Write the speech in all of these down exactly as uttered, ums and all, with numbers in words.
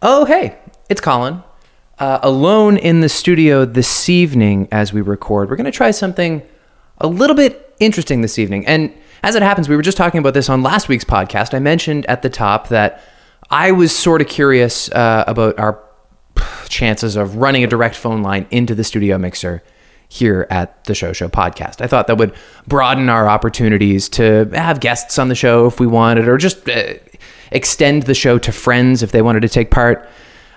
Oh, hey, it's Colin. Uh, alone in the studio this evening as we record. We're going to try something a little bit interesting this evening. And as it happens, we were just talking about this on last week's podcast. I mentioned at the top that I was sort of curious uh, about our chances of running a direct phone line into the studio mixer here at the Show Show podcast. I thought that would broaden our opportunities to have guests on the show if we wanted, or just uh, extend the show to friends if they wanted to take part.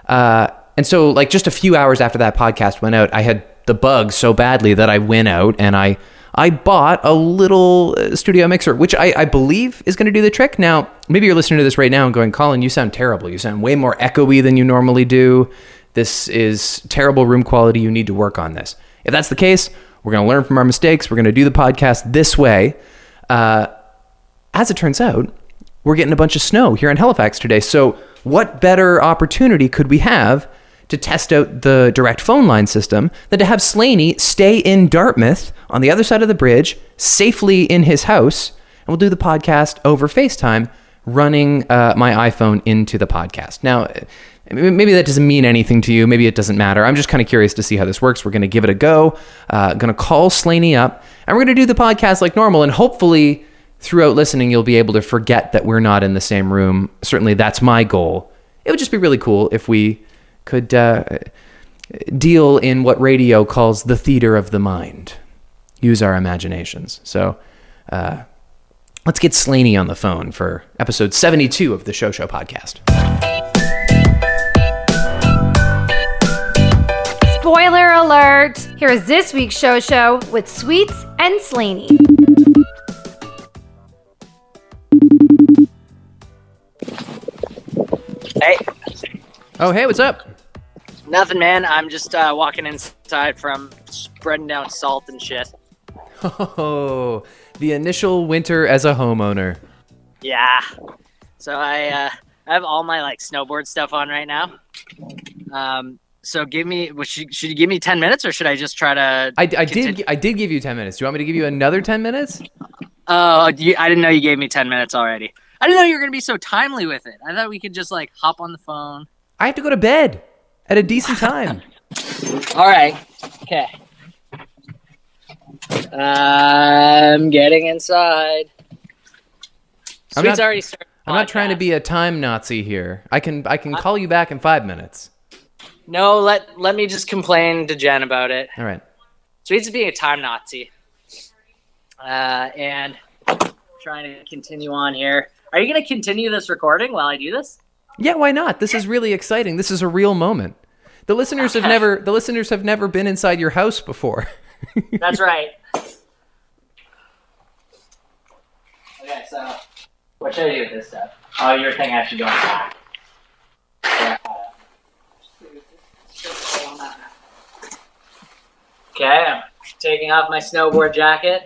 Uh, and so like just a few hours after that podcast went out, I had the bug so badly that I went out and I I bought a little studio mixer, which I, I believe is going to do the trick. Now, maybe you're listening to this right now and going, Colin, you sound terrible. You sound way more echoey than you normally do. This is terrible room quality. You need to work on this. If that's the case, we're going to learn from our mistakes. We're going to do the podcast this way. Uh, as it turns out, we're getting a bunch of snow here in Halifax today. So what better opportunity could we have to test out the direct phone line system than to have Slaney stay in Dartmouth on the other side of the bridge, safely in his house, and we'll do the podcast over FaceTime, running uh, my iPhone into the podcast. Now, maybe that doesn't mean anything to you. Maybe it doesn't matter. I'm just kind of curious to see how this works. We're going to give it a go. Uh, going to call Slaney up, and we're going to do the podcast like normal, and hopefully throughout listening, you'll be able to forget that we're not in the same room. Certainly, that's my goal. It would just be really cool if we could uh, deal in what radio calls the theater of the mind. Use our imaginations. So uh, let's get Slaney on the phone for episode seventy-two of the Show Show podcast. Spoiler alert! Here is this week's Show Show with Sweets and Slaney. Hey. Oh, hey, what's up? Nothing, man. I'm just uh, walking inside from spreading down salt and shit. Oh, the initial winter as a homeowner. Yeah. So I uh, I have all my like snowboard stuff on right now. Um. So give me. Well, should, should you give me ten minutes, or should I just try to? I, I did. I did give you ten minutes. Do you want me to give you another ten minutes? Oh, you, I didn't know you gave me ten minutes already. I didn't know you were gonna be so timely with it. I thought we could just like hop on the phone. I have to go to bed at a decent time. All right. Okay. Uh, I'm getting inside. I'm not, already started I'm not trying to be a time Nazi here. I can I can call you back in five minutes. No, let let me just complain to Jen about it. All right. Sweets is being a time Nazi. Uh, and I'm trying to continue on here. Are you going to continue this recording while I do this? Yeah, why not? This is really exciting. This is a real moment. The listeners have never the listeners have never been inside your house before. That's right. Okay, so what should I do with this stuff? Oh, you're thinking I should go inside. Okay, I'm taking off my snowboard jacket,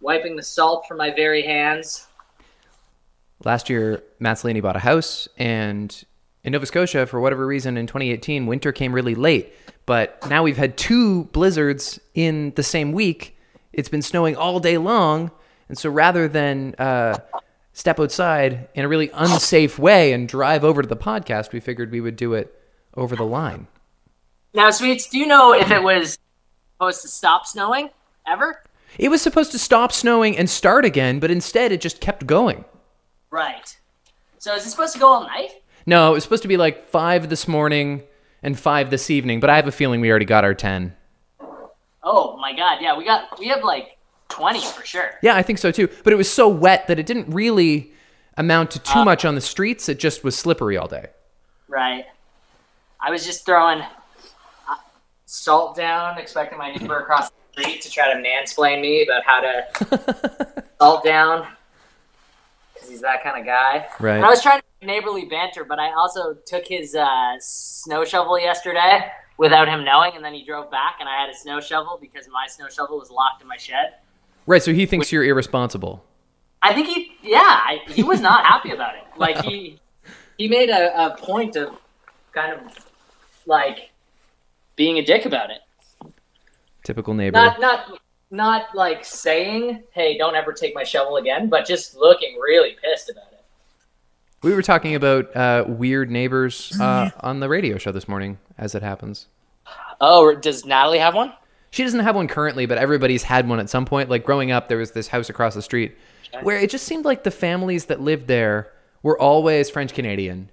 wiping the salt from my very hands. Last year, Matt Salini bought a house, and in Nova Scotia, for whatever reason, in twenty eighteen, winter came really late. But now we've had two blizzards in the same week. It's been snowing all day long, and so rather than uh, step outside in a really unsafe way and drive over to the podcast, we figured we would do it over the line. Now, Sweets, do you know if it was supposed to stop snowing ever? It was supposed to stop snowing and start again, but instead it just kept going. Right. So is it supposed to go all night? No, it was supposed to be like five this morning and five this evening, but I have a feeling we already got our ten. Oh my God, yeah, we got we have like twenty for sure. Yeah, I think so too. But it was so wet that it didn't really amount to too uh, much on the streets. It just was slippery all day. Right. I was just throwing salt down, expecting my neighbor across the street to try to mansplain me about how to salt down. He's that kind of guy. Right. And I was trying to be neighborly banter, but I also took his uh, snow shovel yesterday without him knowing, and then he drove back, and I had a snow shovel because my snow shovel was locked in my shed. Right, so he thinks which, you're irresponsible. I think he, yeah, I, he was not happy about it. Like, wow. he he made a, a point of kind of, like, being a dick about it. Typical neighbor. Not, not... Not like saying, hey, don't ever take my shovel again, but just looking really pissed about it. We were talking about uh, weird neighbors uh, on the radio show this morning, as it happens. Oh, does Natalie have one? She doesn't have one currently, but everybody's had one at some point. Like, growing up, there was this house across the street where it just seemed like the families that lived there were always French Canadian,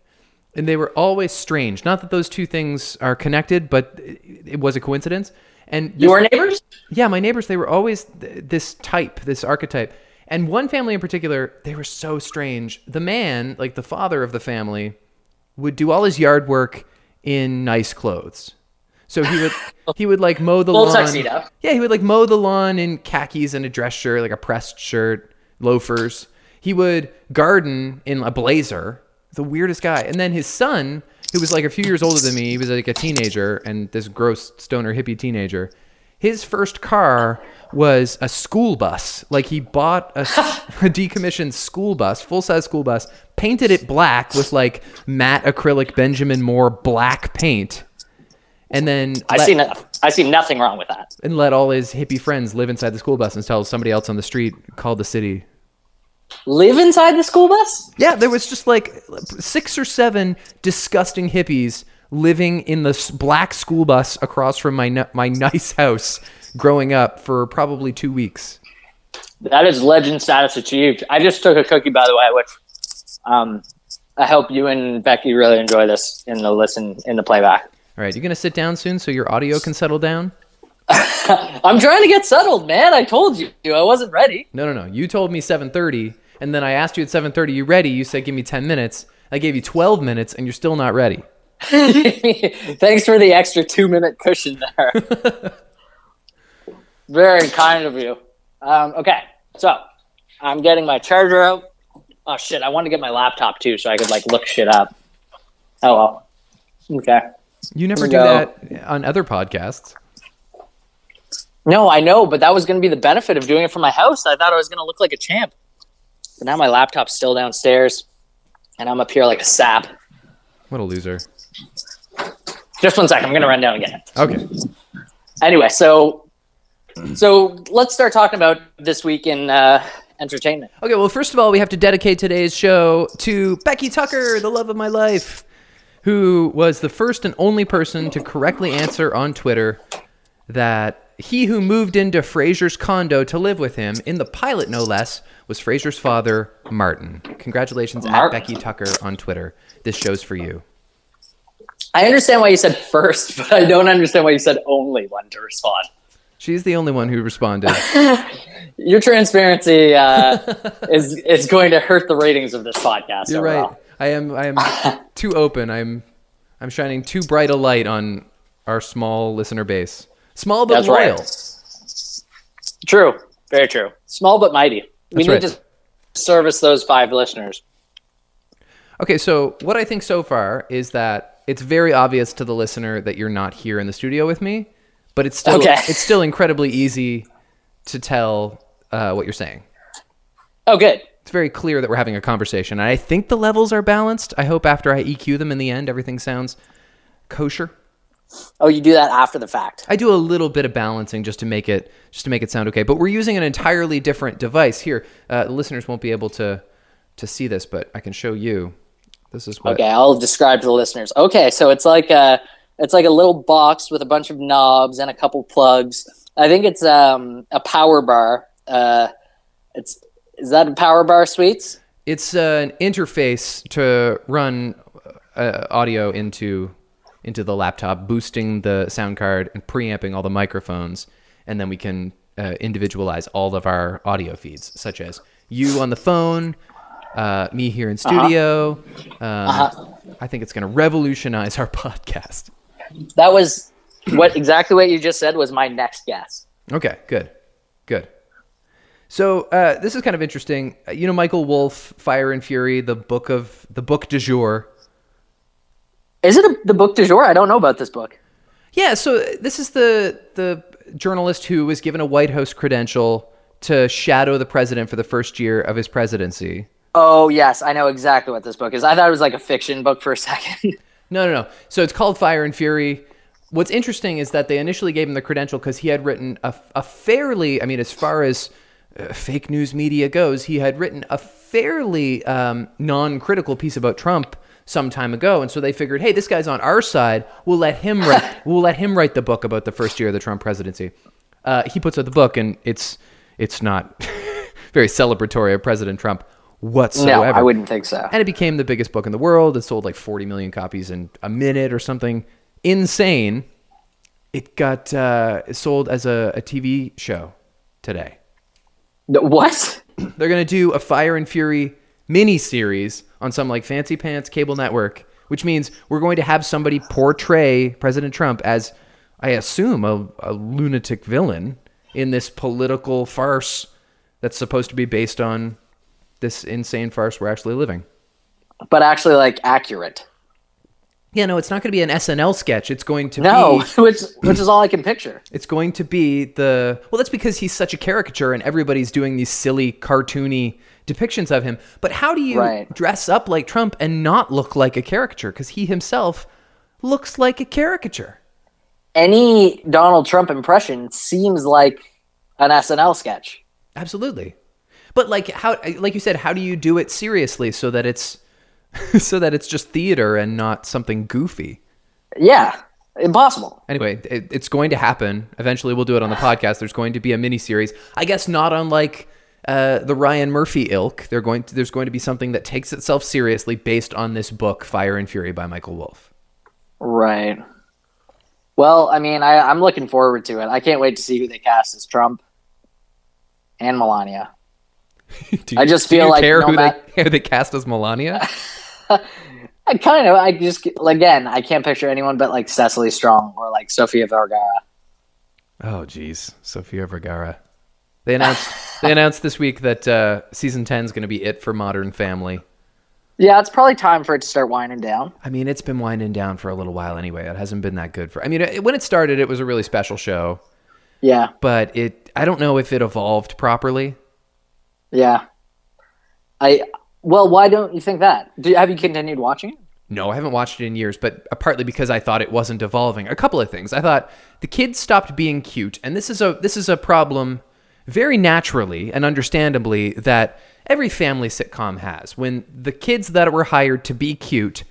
and they were always strange. Not that those two things are connected, but it was a coincidence. And your neighbors? Yeah, my neighbors, they were always th- this type, this archetype. And one family in particular, they were so strange. The man, like the father of the family, would do all his yard work in nice clothes. So he would he would like mow the lawn. Tuxedo. Yeah, he would like mow the lawn in khakis and a dress shirt, like a pressed shirt, loafers. He would garden in a blazer. The weirdest guy. And then his son, who was like a few years older than me, he was like a teenager, and this gross stoner hippie teenager. His first car was a school bus. Like, he bought a, a decommissioned school bus, full-size school bus, painted it black with like matte acrylic Benjamin Moore black paint. And then I let, see no, I see nothing wrong with that. And let all his hippie friends live inside the school bus until somebody else on the street called the city. Live inside the school bus? Yeah, there was just like six or seven disgusting hippies living in the black school bus across from my my nice house growing up for probably two weeks. That is legend status achieved. I just took a cookie, by the way, which um, I hope you and Becky really enjoy this in the listen, in the playback. All right, you gonna sit down soon so your audio can settle down? I'm trying to get settled, man. I told you. I wasn't ready. No, no, no. You told me seven thirty, and then I asked you at seven thirty, you ready? You said, give me ten minutes. I gave you twelve minutes, and you're still not ready. Thanks for the extra two-minute cushion there. Very kind of you. Um, okay, so I'm getting my charger out. Oh, shit. I want to get my laptop, too, so I could, like, look shit up. Oh, well. Okay. You never do go. That on other podcasts. No, I know, but that was going to be the benefit of doing it from my house. I thought I was going to look like a champ. But now my laptop's still downstairs, and I'm up here like a sap. What a loser. Just one sec. I'm going to run down and get it. Okay. Anyway, so so let's start talking about this week in uh, entertainment. Okay, well, first of all, we have to dedicate today's show to Becky Tucker, the love of my life, who was the first and only person to correctly answer on Twitter that he who moved into Frasier's condo to live with him, in the pilot no less, was Frasier's father, Martin. Congratulations, Martin. At Becky Tucker on Twitter. This show's for you. I understand why you said first, but I don't understand why you said only one to respond. She's the only one who responded. Your transparency uh, is is going to hurt the ratings of this podcast. You're overall. Right. I am. I am too open. I'm. I'm shining too bright a light on our small listener base. Small but That's loyal. Right. True. Very true. Small but mighty. We That's need right. to service those five listeners. Okay, so what I think so far is that it's very obvious to the listener that you're not here in the studio with me, but it's still okay. It's still incredibly easy to tell uh, what you're saying. Oh, good. It's very clear that we're having a conversation, and I think the levels are balanced. I hope after I E Q them in the end, everything sounds kosher. Oh, you do that after the fact. I do a little bit of balancing just to make it just to make it sound okay. But we're using an entirely different device here. Uh, the listeners won't be able to to see this, but I can show you. This is what. Okay, I'll describe to the listeners. Okay, so it's like a it's like a little box with a bunch of knobs and a couple plugs. I think it's um, a power bar. Uh, it's is that a power bar, Sweets? It's uh, an interface to run uh, audio into. into the laptop, boosting the sound card and preamping all the microphones. And then we can uh, individualize all of our audio feeds, such as you on the phone, uh, me here in studio. Uh-huh. Um, uh-huh. I think it's going to revolutionize our podcast. That was what exactly what you just said was my next guess. Okay, good, good. So uh, this is kind of interesting. You know, Michael Wolff, Fire and Fury, the book of the book du jour. Is it a, the book du jour? I don't know about this book. Yeah, so this is the the journalist who was given a White House credential to shadow the president for the first year of his presidency. Oh, yes. I know exactly what this book is. I thought it was like a fiction book for a second. No, no, no. So it's called Fire and Fury. What's interesting is that they initially gave him the credential because he had written a, a fairly, I mean, as far as uh, fake news media goes, he had written a fairly um, non-critical piece about Trump some time ago, and so they figured, hey, this guy's on our side. We'll let him write. We'll let him write the book about the first year of the Trump presidency. Uh, he puts out the book, and it's it's not very celebratory of President Trump whatsoever. No, I wouldn't think so. And it became the biggest book in the world. It sold like forty million copies in a minute or something insane. It got uh, sold as a, a T V show today. What? They're going to do a Fire and Fury miniseries on some like fancy pants cable network, which means we're going to have somebody portray President Trump as, I assume, a, a lunatic villain in this political farce that's supposed to be based on this insane farce we're actually living. But actually, like, accurate. Yeah, no, it's not going to be an S N L sketch. It's going to no, be... No, which, which is all I can picture. It's going to be the... Well, that's because he's such a caricature and everybody's doing these silly, cartoony depictions of him. But how do you right. dress up like Trump and not look like a caricature? Because he himself looks like a caricature. Any Donald Trump impression seems like an S N L sketch. Absolutely. But like how, like you said, how do you do it seriously so that it's... so that it's just theater and not something goofy. Yeah, impossible. Anyway, it, it's going to happen. Eventually, we'll do it on the podcast. There's going to be a miniseries. I guess not unlike uh, the Ryan Murphy ilk. They're going to, there's going to be something that takes itself seriously based on this book, Fire and Fury by Michael Wolff. Right. Well, I mean, I, I'm looking forward to it. I can't wait to see who they cast as Trump and Melania. do you, I just do feel you like care no who mat- they, they cast as Melania. I kind of, I just, again, I can't picture anyone but like Cecily Strong or like Sofia Vergara. Oh, geez. Sofia Vergara. They announced they announced this week that uh, season ten is going to be it for Modern Family. Yeah, it's probably time for it to start winding down. I mean, it's been winding down for a little while anyway. It hasn't been that good for, I mean, it, when it started, it was a really special show. Yeah. But it, I don't know if it evolved properly. Yeah. I... Well, why don't you think that? Do, have you continued watching it? No, I haven't watched it in years, but partly because I thought it wasn't evolving. A couple of things. I thought the kids stopped being cute, and this is a this is a problem very naturally and understandably that every family sitcom has. When the kids that were hired to be cute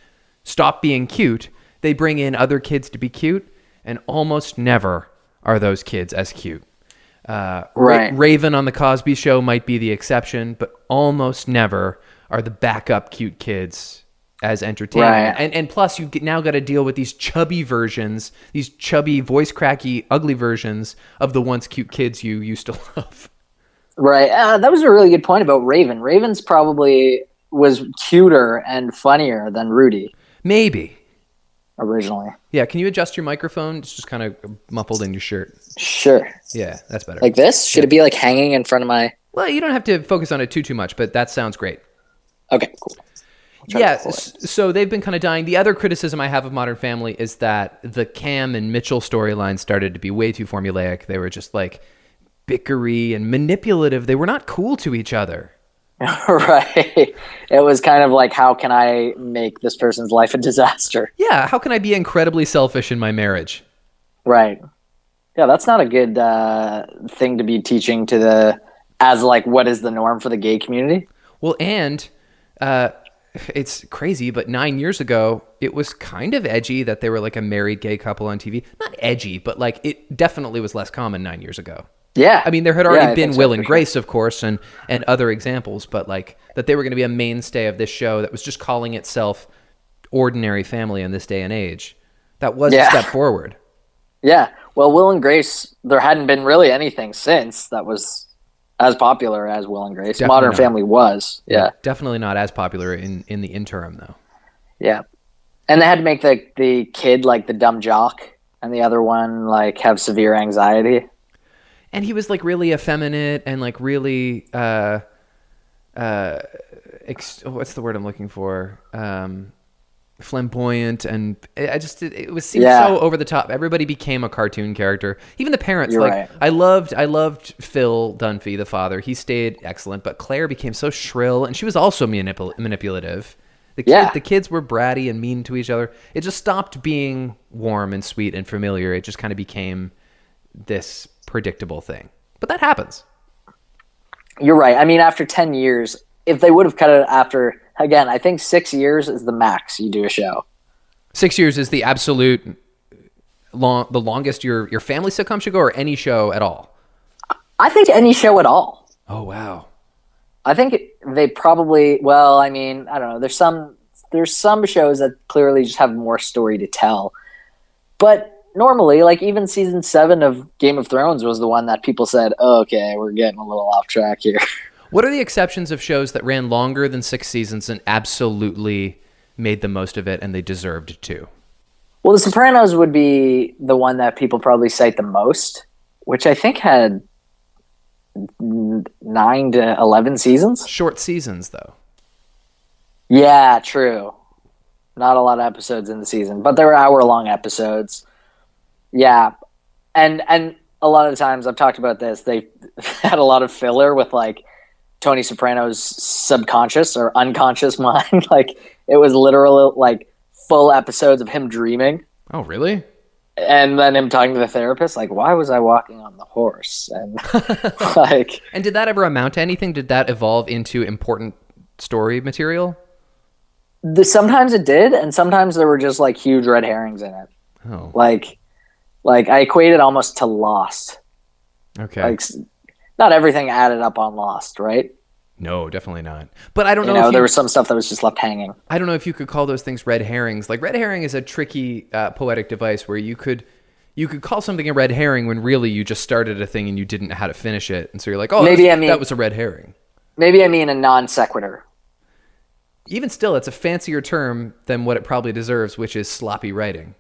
stop being cute, they bring in other kids to be cute, and almost never are those kids as cute. Uh, right. Ra- Raven on The Cosby Show might be the exception, but almost never are the backup cute kids as entertaining. Right. And and plus, you've now got to deal with these chubby versions, these chubby, voice-cracky, ugly versions of the once cute kids you used to love. Right. Uh, that was a really good point about Raven. Raven's probably was cuter and funnier than Rudy. Maybe. Originally. Yeah, can you adjust your microphone? It's just kind of muffled in your shirt. Sure. Yeah, that's better. Like this? Should yeah. it be like hanging in front of my... Well, you don't have to focus on it too, too much, but that sounds great. Okay, cool. Yeah, so they've been kind of dying. The other criticism I have of Modern Family is that the Cam and Mitchell storyline started to be way too formulaic. They were just like bickery and manipulative. They were not cool to each other. Right. It was kind of like, how can I make this person's life a disaster? Yeah, how can I be incredibly selfish in my marriage? Right. Yeah, that's not a good uh, thing to be teaching to the, as like, what is the norm for the gay community? Well, and... Uh, it's crazy, but nine years ago, it was kind of edgy that they were like a married gay couple on T V. Not edgy, but like it definitely was less common nine years ago. Yeah. I mean, there had already yeah, been Will so, and Grace, sure. of course, and, and other examples, but like that they were going to be a mainstay of this show that was just calling itself Ordinary Family in this day and age. That was yeah. a step forward. Yeah. Well, Will and Grace, there hadn't been really anything since that was... as popular as Will and Grace. Definitely Modern not. Family was. Yeah. yeah. Definitely not as popular in, in the interim, though. Yeah. And they had to make the, the kid, like, the dumb jock, and the other one, like, have severe anxiety. And he was, like, really effeminate and, like, really... Uh, uh, ex- what's the word I'm looking for? Um, flamboyant. And I just... It, it was seemed yeah. so over the top. Everybody became a cartoon character. Even the parents. You're like right. I loved I loved Phil Dunphy, the father. He stayed excellent, but Claire became so shrill, and she was also manipul- manipulative. The, kid, yeah. the kids were bratty and mean to each other. It just stopped being warm and sweet and familiar. It just kind of became this predictable thing. But that happens. You're right. I mean, after ten years, if they would have cut it after, again, I think six years is the max you do a show. Six years is the absolute long, the longest your your family sitcom should go, or any show at all? I think any show at all. Oh, wow. I think they probably, well, I mean, I don't know. There's some there's some shows that clearly just have more story to tell. But normally, like even season seven of Game of Thrones was the one that people said, oh, okay, we're getting a little off track here. What are the exceptions of shows that ran longer than six seasons and absolutely made the most of it and they deserved to? Well, The Sopranos would be the one that people probably cite the most, which I think had nine to eleven seasons. Short seasons, though. Yeah, true. Not a lot of episodes in the season, but there were hour-long episodes. Yeah, and and a lot of the times, I've talked about this, they had a lot of filler with, like, Tony Soprano's subconscious or unconscious mind. Like, it was literally, like, full episodes of him dreaming. Oh, really? And then him talking to the therapist, like, why was I walking on the horse? And, like... And did that ever amount to anything? Did that evolve into important story material? The, sometimes it did, and sometimes there were just, like, huge red herrings in it. Oh. Like... Like, I equate it almost to Lost. Okay. Like, not everything added up on Lost, right? No, definitely not. But I don't know, you know if there you, was some stuff that was just left hanging. I don't know if you could call those things red herrings. Like, red herring is a tricky uh, poetic device where you could you could call something a red herring when really you just started a thing and you didn't know how to finish it. And so you're like, oh, maybe I mean, that was a red herring. Maybe I mean a non sequitur. Even still, it's a fancier term than what it probably deserves, which is sloppy writing.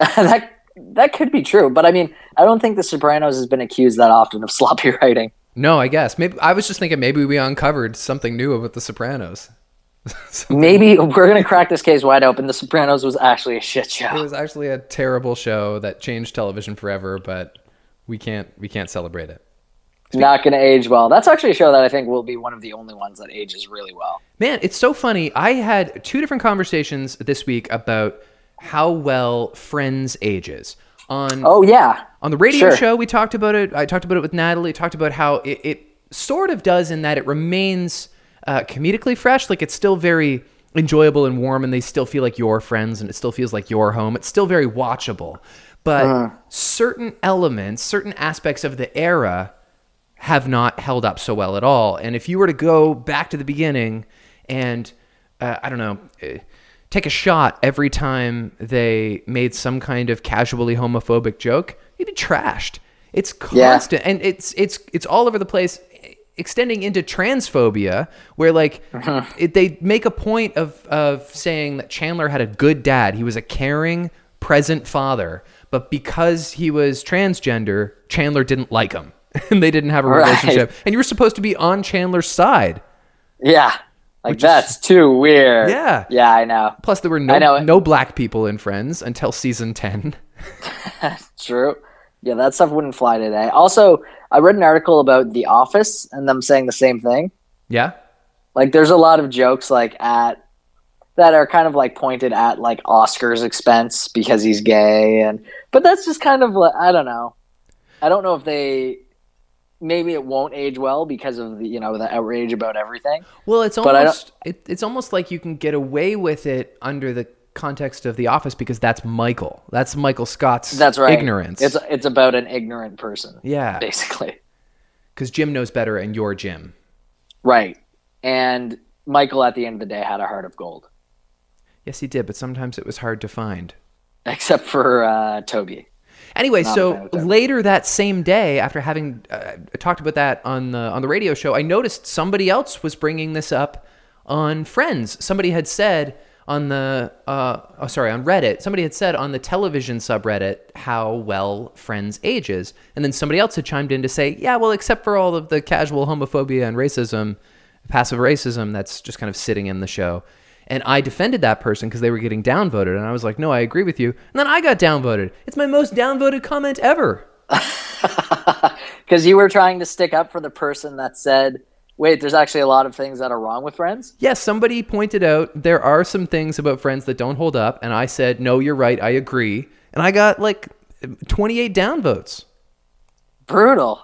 that That could be true, but I mean, I don't think The Sopranos has been accused that often of sloppy writing. No, I guess. Maybe I was just thinking maybe we uncovered something new about The Sopranos. Maybe we're going to crack this case wide open. The Sopranos was actually a shit show. It was actually a terrible show that changed television forever, but we can't we can't celebrate it. Speaking Not going to age well. That's actually a show that I think will be one of the only ones that ages really well. Man, it's so funny. I had two different conversations this week about how well Friends ages. On oh yeah on the radio sure. show we talked about it. I talked about it with Natalie. Talked about how it, it sort of does in that it remains uh comedically fresh. Like, it's still very enjoyable and warm, and they still feel like your friends, and it still feels like your home. It's still very watchable, but uh. certain elements certain aspects of the era have not held up so well at all. And if you were to go back to the beginning and uh, I don't know it, take a shot every time they made some kind of casually homophobic joke, you'd be trashed. It's constant. Yeah. And it's it's it's all over the place, extending into transphobia, where like uh-huh. it, they make a point of of saying that Chandler had a good dad. He was a caring, present father, but because he was transgender, Chandler didn't like him, and they didn't have a right. relationship. And you were supposed to be on Chandler's side. Yeah. Like, Which that's is, too weird. Yeah. Yeah, I know. Plus, there were no no black people in Friends until season ten. True. Yeah, that stuff wouldn't fly today. Also, I read an article about The Office and them saying the same thing. Yeah. Like, there's a lot of jokes, like, at that are kind of, like, pointed at, like, Oscar's expense because he's gay. and But that's just kind of, like, I don't know. I don't know if they... Maybe it won't age well because of the, you know, the outrage about everything. Well, it's almost it, it's almost like you can get away with it under the context of The Office because that's Michael. That's Michael Scott's that's right. ignorance. It's it's about an ignorant person. Yeah, basically. Because Jim knows better, and you're Jim. Right, and Michael at the end of the day had a heart of gold. Yes, he did, but sometimes it was hard to find. Except for uh, Toby. Anyway, Not so later that same day, after having uh, talked about that on the on the radio show, I noticed somebody else was bringing this up on Friends. Somebody had said on the uh, oh sorry on Reddit. Somebody had said on the television subreddit how well Friends ages, and then somebody else had chimed in to say, yeah, well, except for all of the casual homophobia and racism, passive racism that's just kind of sitting in the show. And I defended that person because they were getting downvoted. And I was like, no, I agree with you. And then I got downvoted. It's my most downvoted comment ever. Because you were trying to stick up for the person that said, wait, there's actually a lot of things that are wrong with Friends? Yes, somebody pointed out there are some things about Friends that don't hold up. And I said, no, you're right. I agree. And I got like twenty-eight downvotes. Brutal.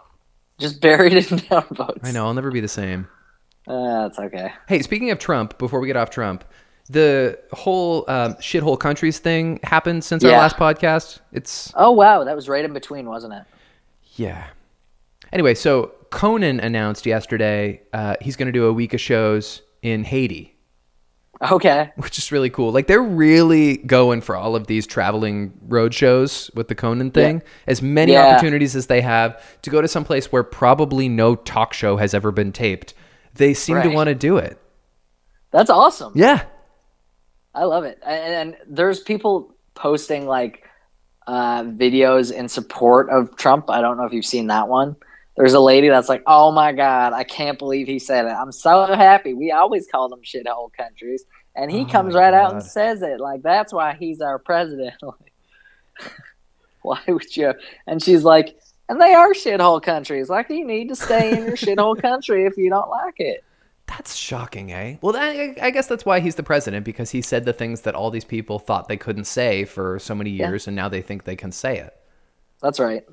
Just buried in downvotes. I know. I'll never be the same. Uh, it's okay. Hey, speaking of Trump, before we get off Trump, the whole um, shithole countries thing happened since yeah. our last podcast. It's Oh, wow. That was right in between, wasn't it? Yeah. Anyway, so Conan announced yesterday uh, he's going to do a week of shows in Haiti. Okay. Which is really cool. Like, they're really going for all of these traveling road shows with the Conan thing. Yeah. As many yeah. opportunities as they have to go to some place where probably no talk show has ever been taped. They seem right. to want to do it. That's awesome. Yeah. I love it. And, and there's people posting, like, uh, videos in support of Trump. I don't know if you've seen that one. There's a lady that's like, oh my God, I can't believe he said it. I'm so happy. We always call them shithole countries. And he oh comes right God. out and says it. Like, that's why he's our president. Like, why would you? And she's like, and they are shithole countries. Like, you need to stay in your shithole country if you don't like it. That's shocking, eh? Well, I, I guess that's why he's the president, because he said the things that all these people thought they couldn't say for so many years, yeah. and now they think they can say it. That's right.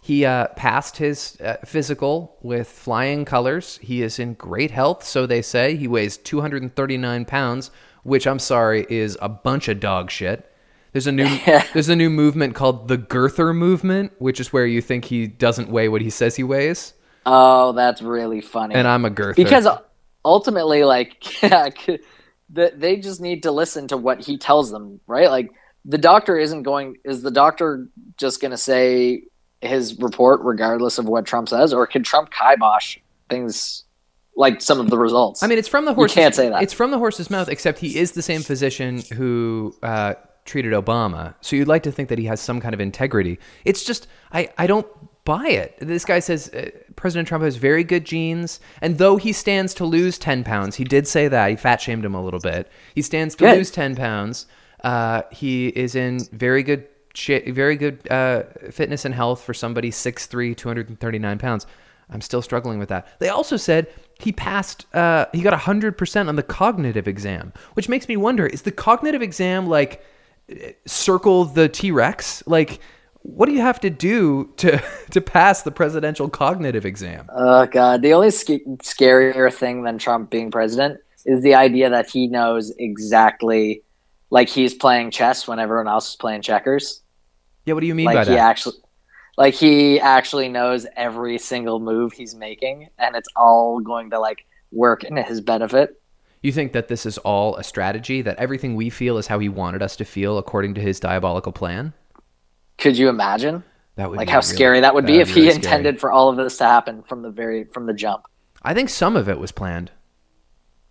He uh, passed his uh, physical with flying colors. He is in great health, so they say. He weighs two hundred thirty-nine pounds, which, I'm sorry, is a bunch of dog shit. There's a new yeah. there's a new movement called the Girther movement, which is where you think he doesn't weigh what he says he weighs. Oh, that's really funny. And I'm a Girther. Because ultimately, like, yeah, they just need to listen to what he tells them, right? Like, the doctor isn't going – is the doctor just going to say – his report regardless of what Trump says, or can Trump kibosh things like some of the results? I mean, it's from the horse's, you can't say that. It's from the horse's mouth, except he is the same physician who uh, treated Obama. So you'd like to think that he has some kind of integrity. It's just, I, I don't buy it. This guy says uh, President Trump has very good genes, and though he stands to lose ten pounds, he did say that. He fat shamed him a little bit. He stands to good. lose ten pounds. Uh, he is in very good Shit, very good uh, fitness and health for somebody six three, two hundred thirty-nine pounds. I'm still struggling with that. They also said he passed, uh, he got one hundred percent on the cognitive exam, which makes me wonder, is the cognitive exam like circle the T-Rex? Like, what do you have to do to, to pass the presidential cognitive exam? Oh, God. The only sc- scarier thing than Trump being president is the idea that he knows exactly, like he's playing chess when everyone else is playing checkers. Yeah, what do you mean like by he that? Actually, like he actually knows every single move he's making, and it's all going to like work in his benefit. You think that this is all a strategy, that everything we feel is how he wanted us to feel according to his diabolical plan? Could you imagine? That would like be how really, scary that would be uh, if really he intended scary. for all of this to happen from the very from the jump. I think some of it was planned.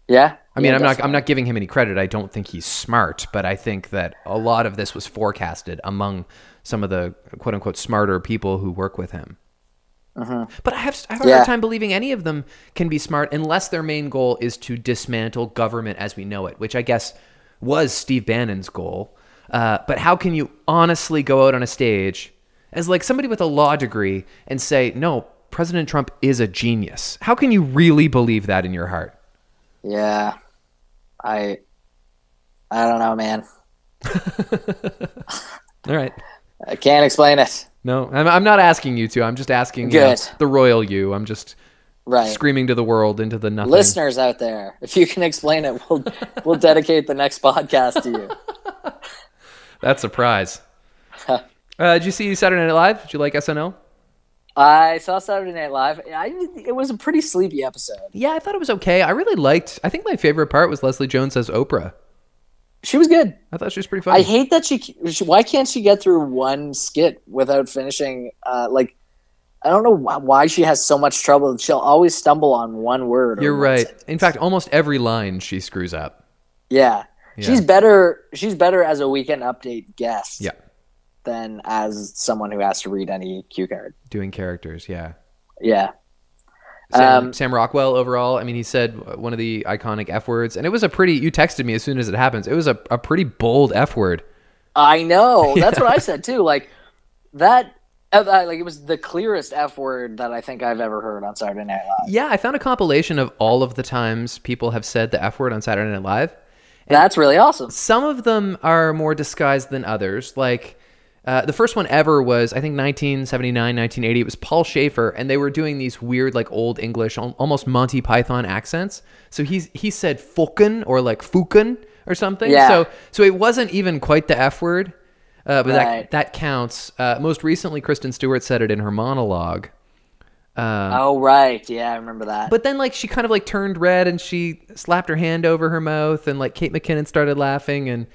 Yeah. I mean, yeah, I'm definitely. not I'm not giving him any credit. I don't think he's smart, but I think that a lot of this was forecasted among some of the quote unquote smarter people who work with him. Uh-huh. But I have, I have a yeah. hard time believing any of them can be smart unless their main goal is to dismantle government as we know it, which I guess was Steve Bannon's goal. Uh, but how can you honestly go out on a stage as like somebody with a law degree and say, no, President Trump is a genius? How can you really believe that in your heart? Yeah, I, I don't know, man. All right, I can't explain it. No, I'm, I'm not asking you to. I'm just asking you know, the royal you. I'm just right. screaming to the world into the nothing. Listeners out there, if you can explain it, we'll we'll dedicate the next podcast to you. That's a prize. uh, did you see Saturday Night Live? Did you like S N L? I saw Saturday Night Live. I, it was a pretty sleepy episode. Yeah, I thought it was okay. I really liked, I think my favorite part was Leslie Jones as Oprah. She was good. I thought she was pretty funny. I hate that she, she why can't she get through one skit without finishing, uh, like, I don't know why, why she has so much trouble. She'll always stumble on one word. You're right. Sentence. In fact, almost every line she screws up. Yeah. yeah. She's better, she's better as a Weekend Update guest. Yeah. Than as someone who has to read any cue card. Doing characters, yeah. Yeah. Sam, um, Sam Rockwell overall, I mean, he said one of the iconic F words, and it was a pretty, you texted me as soon as it happens, it was a, a pretty bold F word. I know. Yeah. That's what I said too. Like that, like it was the clearest F word that I think I've ever heard on Saturday Night Live. Yeah, I found a compilation of all of the times people have said the F word on Saturday Night Live. That's really awesome. Some of them are more disguised than others, like... Uh, the first one ever was, I think, nineteen seventy-nine, nineteen eighty. It was Paul Schaefer, and they were doing these weird, like, old English, almost Monty Python accents. So he's he said fucking or, like, fucking or something. Yeah. So so it wasn't even quite the F word, uh, but right. that that counts. Uh, most recently, Kristen Stewart said it in her monologue. Um, oh, right. Yeah, I remember that. But then, like, she kind of, like, turned red, and she slapped her hand over her mouth, and, like, Kate McKinnon started laughing, and...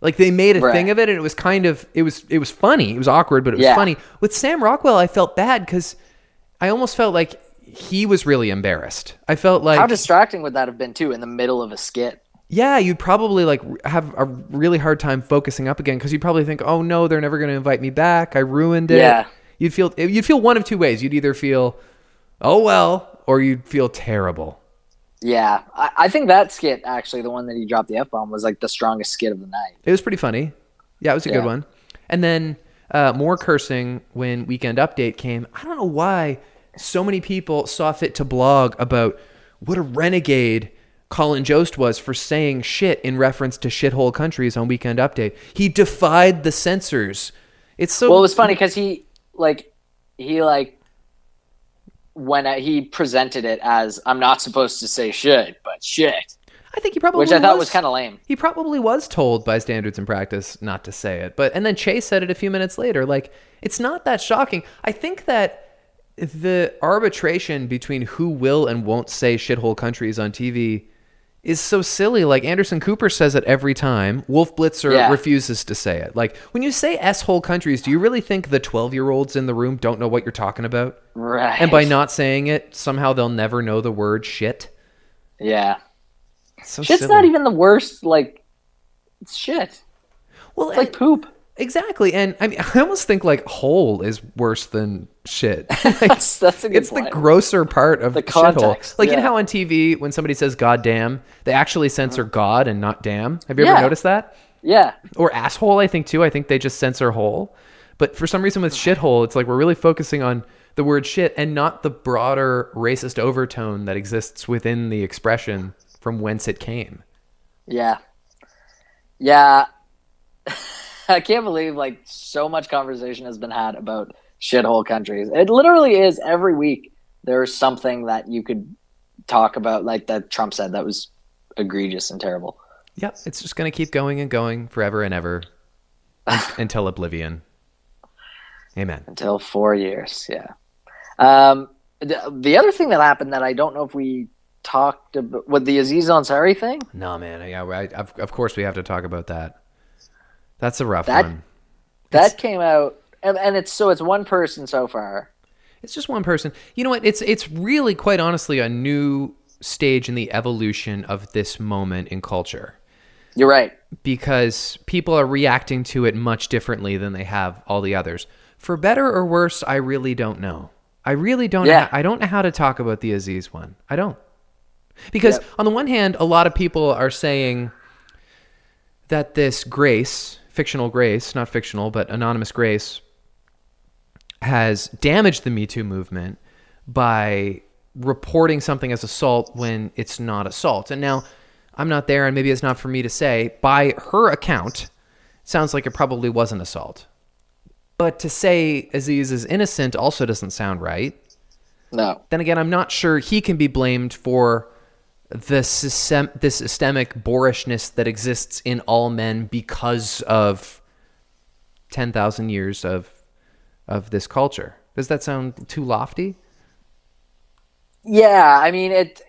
Like, they made a right. thing of it, and it was kind of, it was it was funny. It was awkward, but it was yeah. funny. With Sam Rockwell, I felt bad because I almost felt like he was really embarrassed. I felt like... How distracting would that have been, too, in the middle of a skit? Yeah, you'd probably, like, have a really hard time focusing up again because you'd probably think, oh, no, they're never going to invite me back. I ruined it. Yeah. You'd feel, you'd feel one of two ways. You'd either feel, oh, well, or you'd feel terrible. Yeah, I, I think that skit, actually, the one that he dropped the F-bomb, was like the strongest skit of the night. It was pretty funny. Yeah, it was a yeah. good one. And then uh, more cursing when Weekend Update came. I don't know why so many people saw fit to blog about what a renegade Colin Jost was for saying shit in reference to shithole countries on Weekend Update. He defied the censors. It's so... Well, it was funny because he, like, he, like, when he presented it as, I'm not supposed to say shit, but shit. I think he probably was. Which I thought was, was kind of lame. He probably was told by standards and practice not to say it. But and then Chase said it a few minutes later. Like, it's not that shocking. I think that the arbitration between who will and won't say shithole countries on T V is so silly. Like, Anderson Cooper says it every time. Wolf Blitzer yeah. refuses to say it. Like, when you say S-hole countries, do you really think the twelve-year-olds in the room don't know what you're talking about? Right. And by not saying it, somehow they'll never know the word shit? Yeah. So Shit's silly. Not even the worst, like, it's shit. Well, it's like poop. Exactly. And I mean, I almost think, like, hole is worse than shit. Like, that's, that's a good it's point. The grosser part of the shithole. Like, yeah. you know how on T V, when somebody says God damn, they actually censor mm-hmm. God and not damn? Have you yeah. ever noticed that? Yeah. Or asshole, I think, too. I think they just censor hole. But for some reason with shithole, it's like we're really focusing on the word shit and not the broader racist overtone that exists within the expression from whence it came. Yeah. Yeah. I can't believe, like, so much conversation has been had about shithole countries. It literally is every week there's something that you could talk about, like that Trump said, that was egregious and terrible. Yep, it's just going to keep going and going forever and ever until oblivion. Amen. Until four years, yeah. Um, the, the other thing that happened that I don't know if we talked about, what, the Aziz Ansari thing? No, man, yeah, I, of, of course we have to talk about that. That's a rough that, one. That it's, came out, and, and it's so it's one person so far. It's just one person. You know what? It's it's really, quite honestly, a new stage in the evolution of this moment in culture. You're right. Because people are reacting to it much differently than they have all the others. For better or worse, I really don't know. I really don't yeah. know. How, I don't know how to talk about the Aziz one. I don't. Because yep. on the one hand, a lot of people are saying that this Grace... fictional Grace, not fictional, but anonymous Grace, has damaged the Me Too movement by reporting something as assault when it's not assault. And now I'm not there, and maybe it's not for me to say, by her account, sounds like it probably was an assault. But to say Aziz is innocent also doesn't sound right. No. Then again, I'm not sure he can be blamed for the system, the systemic boorishness that exists in all men because of ten thousand years of of this culture. Does that sound too lofty? Yeah, I mean it.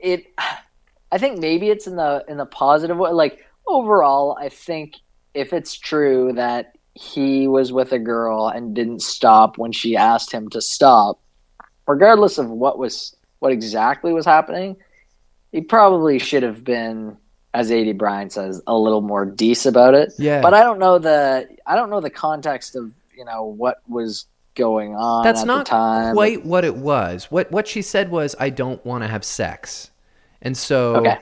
It, I think maybe it's in the in the positive way. Like overall, I think if it's true that he was with a girl and didn't stop when she asked him to stop, regardless of what was what exactly was happening. He probably should have been, as A D Bryan says, a little more decent about it. Yeah. But I don't know the I don't know the context of, you know, what was going on That's at the time. That's not quite what it was. What what she said was, I don't want to have sex. And so okay.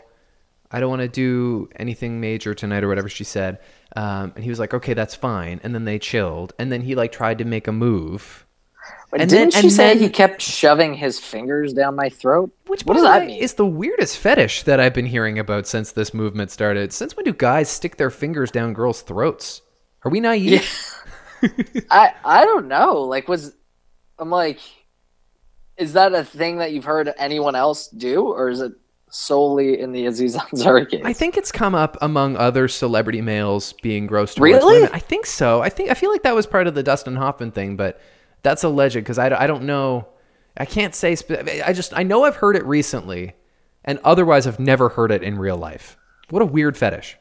I don't want to do anything major tonight or whatever she said. Um, and he was like, okay, that's fine. And then they chilled. And then he like tried to make a move. But and didn't then, she and say then, he kept shoving his fingers down my throat? Which, what does that mean? It's the weirdest fetish that I've been hearing about since this movement started. Since when do guys stick their fingers down girls' throats? Are we naive? Yeah. I I don't know. Like, was I'm like, is that a thing that you've heard anyone else do, or is it solely in the Aziz Ansari case? I think it's come up among other celebrity males being gross towards really? women. I think so. I think I feel like that was part of the Dustin Hoffman thing, but that's alleged because I, I don't know. I can't say. Spe- I just I know I've heard it recently, and otherwise I've never heard it in real life. What a weird fetish.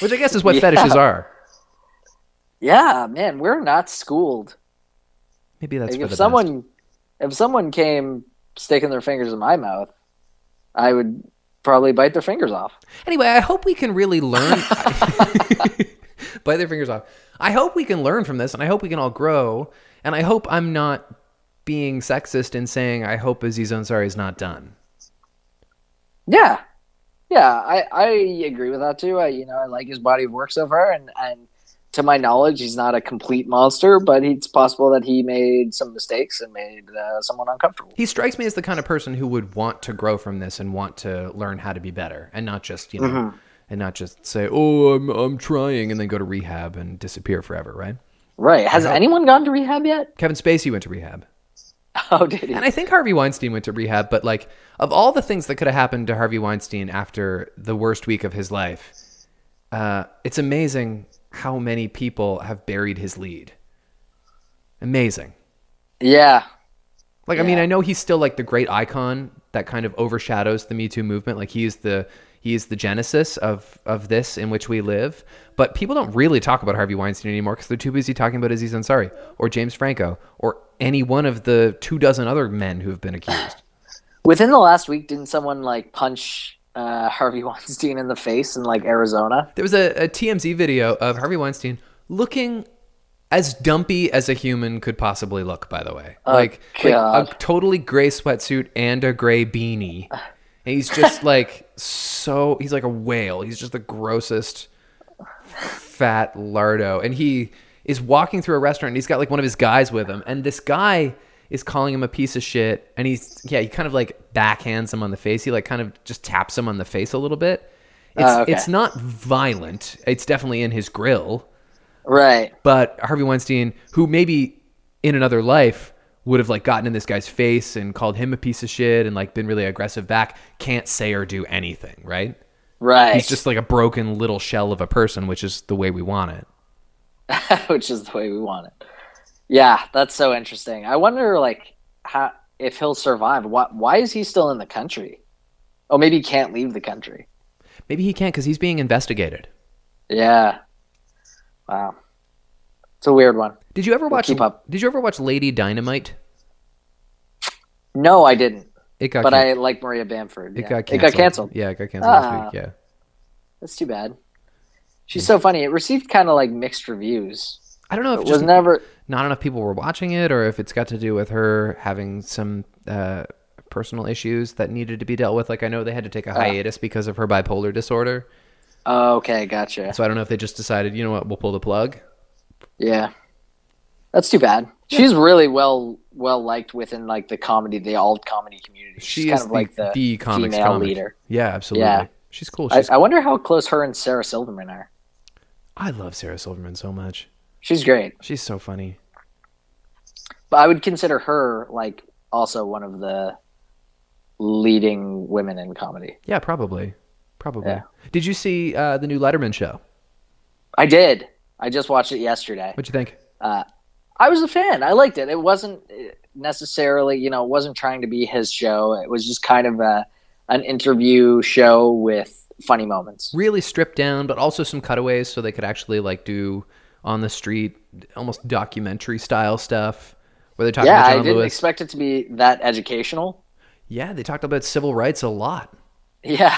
Which I guess is what yeah. fetishes are. Yeah, man, we're not schooled. Maybe that's like for if the someone best. If someone came sticking their fingers in my mouth, I would probably bite their fingers off. Anyway, I hope we can really learn. Bite their fingers off. I hope we can learn from this, and I hope we can all grow. And I hope I'm not being sexist in saying I hope Aziz Ansari is not done. Yeah. Yeah, I, I agree with that too. I, you know, I like his body of work so far, and, and to my knowledge, he's not a complete monster, but it's possible that he made some mistakes and made uh, someone uncomfortable. He strikes me as the kind of person who would want to grow from this and want to learn how to be better, and not just you know, mm-hmm. and not just say, "Oh, I'm I'm trying," and then go to rehab and disappear forever, right? Right. Has yeah. anyone gone to rehab yet? Kevin Spacey went to rehab. Oh, did he? And I think Harvey Weinstein went to rehab, but like of all the things that could have happened to Harvey Weinstein after the worst week of his life, uh, it's amazing how many people have buried his lead. Amazing. Yeah. Like, yeah. I mean, I know he's still like the great icon that kind of overshadows the Me Too movement. Like he is the, he is the genesis of, of this in which we live, but people don't really talk about Harvey Weinstein anymore because they're too busy talking about Aziz Ansari or James Franco or any one of the two dozen other men who have been accused. Within the last week, didn't someone like punch uh, Harvey Weinstein in the face in like Arizona? There was a, a T M Z video of Harvey Weinstein looking as dumpy as a human could possibly look, by the way. Oh, like, like a totally gray sweatsuit and a gray beanie. And he's just like so, he's like a whale. He's just the grossest fat lardo. And he is walking through a restaurant and he's got like one of his guys with him, and this guy is calling him a piece of shit, and he's yeah he kind of like backhands him on the face. He like kind of just taps him on the face a little bit. It's uh, okay. It's not violent. It's definitely in his grill, right? But Harvey Weinstein, who maybe in another life would have like gotten in this guy's face and called him a piece of shit and like been really aggressive back, can't say or do anything, right? Right. He's just like a broken little shell of a person, which is the way we want it. Which is the way we want it. Yeah, that's so interesting. I wonder, like, how if he'll survive. Why, why is he still in the country? Oh, maybe he can't leave the country. Maybe he can't because he's being investigated. Yeah. Wow. It's a weird one. Did you ever watch? Keep up. Did you ever watch Lady Dynamite? No, I didn't. It got. But can- I like Maria Bamford. It yeah. got. Canceled. It got canceled. Yeah, it got canceled ah, last week. Yeah. That's too bad. She's so funny. It received kind of like mixed reviews. I don't know if it just was never not enough people were watching it, or if it's got to do with her having some uh, personal issues that needed to be dealt with. Like I know they had to take a hiatus uh, because of her bipolar disorder. Okay, gotcha. So I don't know if they just decided, you know what, we'll pull the plug. Yeah, that's too bad. Yeah. She's really well well liked within like the comedy, the alt comedy community. She She's is kind of the, like the, the comics female comic. leader. Yeah, absolutely. Yeah. She's cool. She's I, cool. I wonder how close her and Sarah Silverman are. I love Sarah Silverman so much. She's great. She's so funny. But I would consider her like also one of the leading women in comedy. Yeah, probably. Probably. Yeah. Did you see uh, the new Letterman show? I did. I just watched it yesterday. What'd you think? Uh, I was a fan. I liked it. It wasn't necessarily, you know, it wasn't trying to be his show. It was just kind of a, an interview show with funny moments, really stripped down, but also some cutaways so they could actually like do on the street almost documentary style stuff where they're talking yeah, about John I didn't Lewis. Expect it to be that educational. Yeah, they talked about civil rights a lot. Yeah.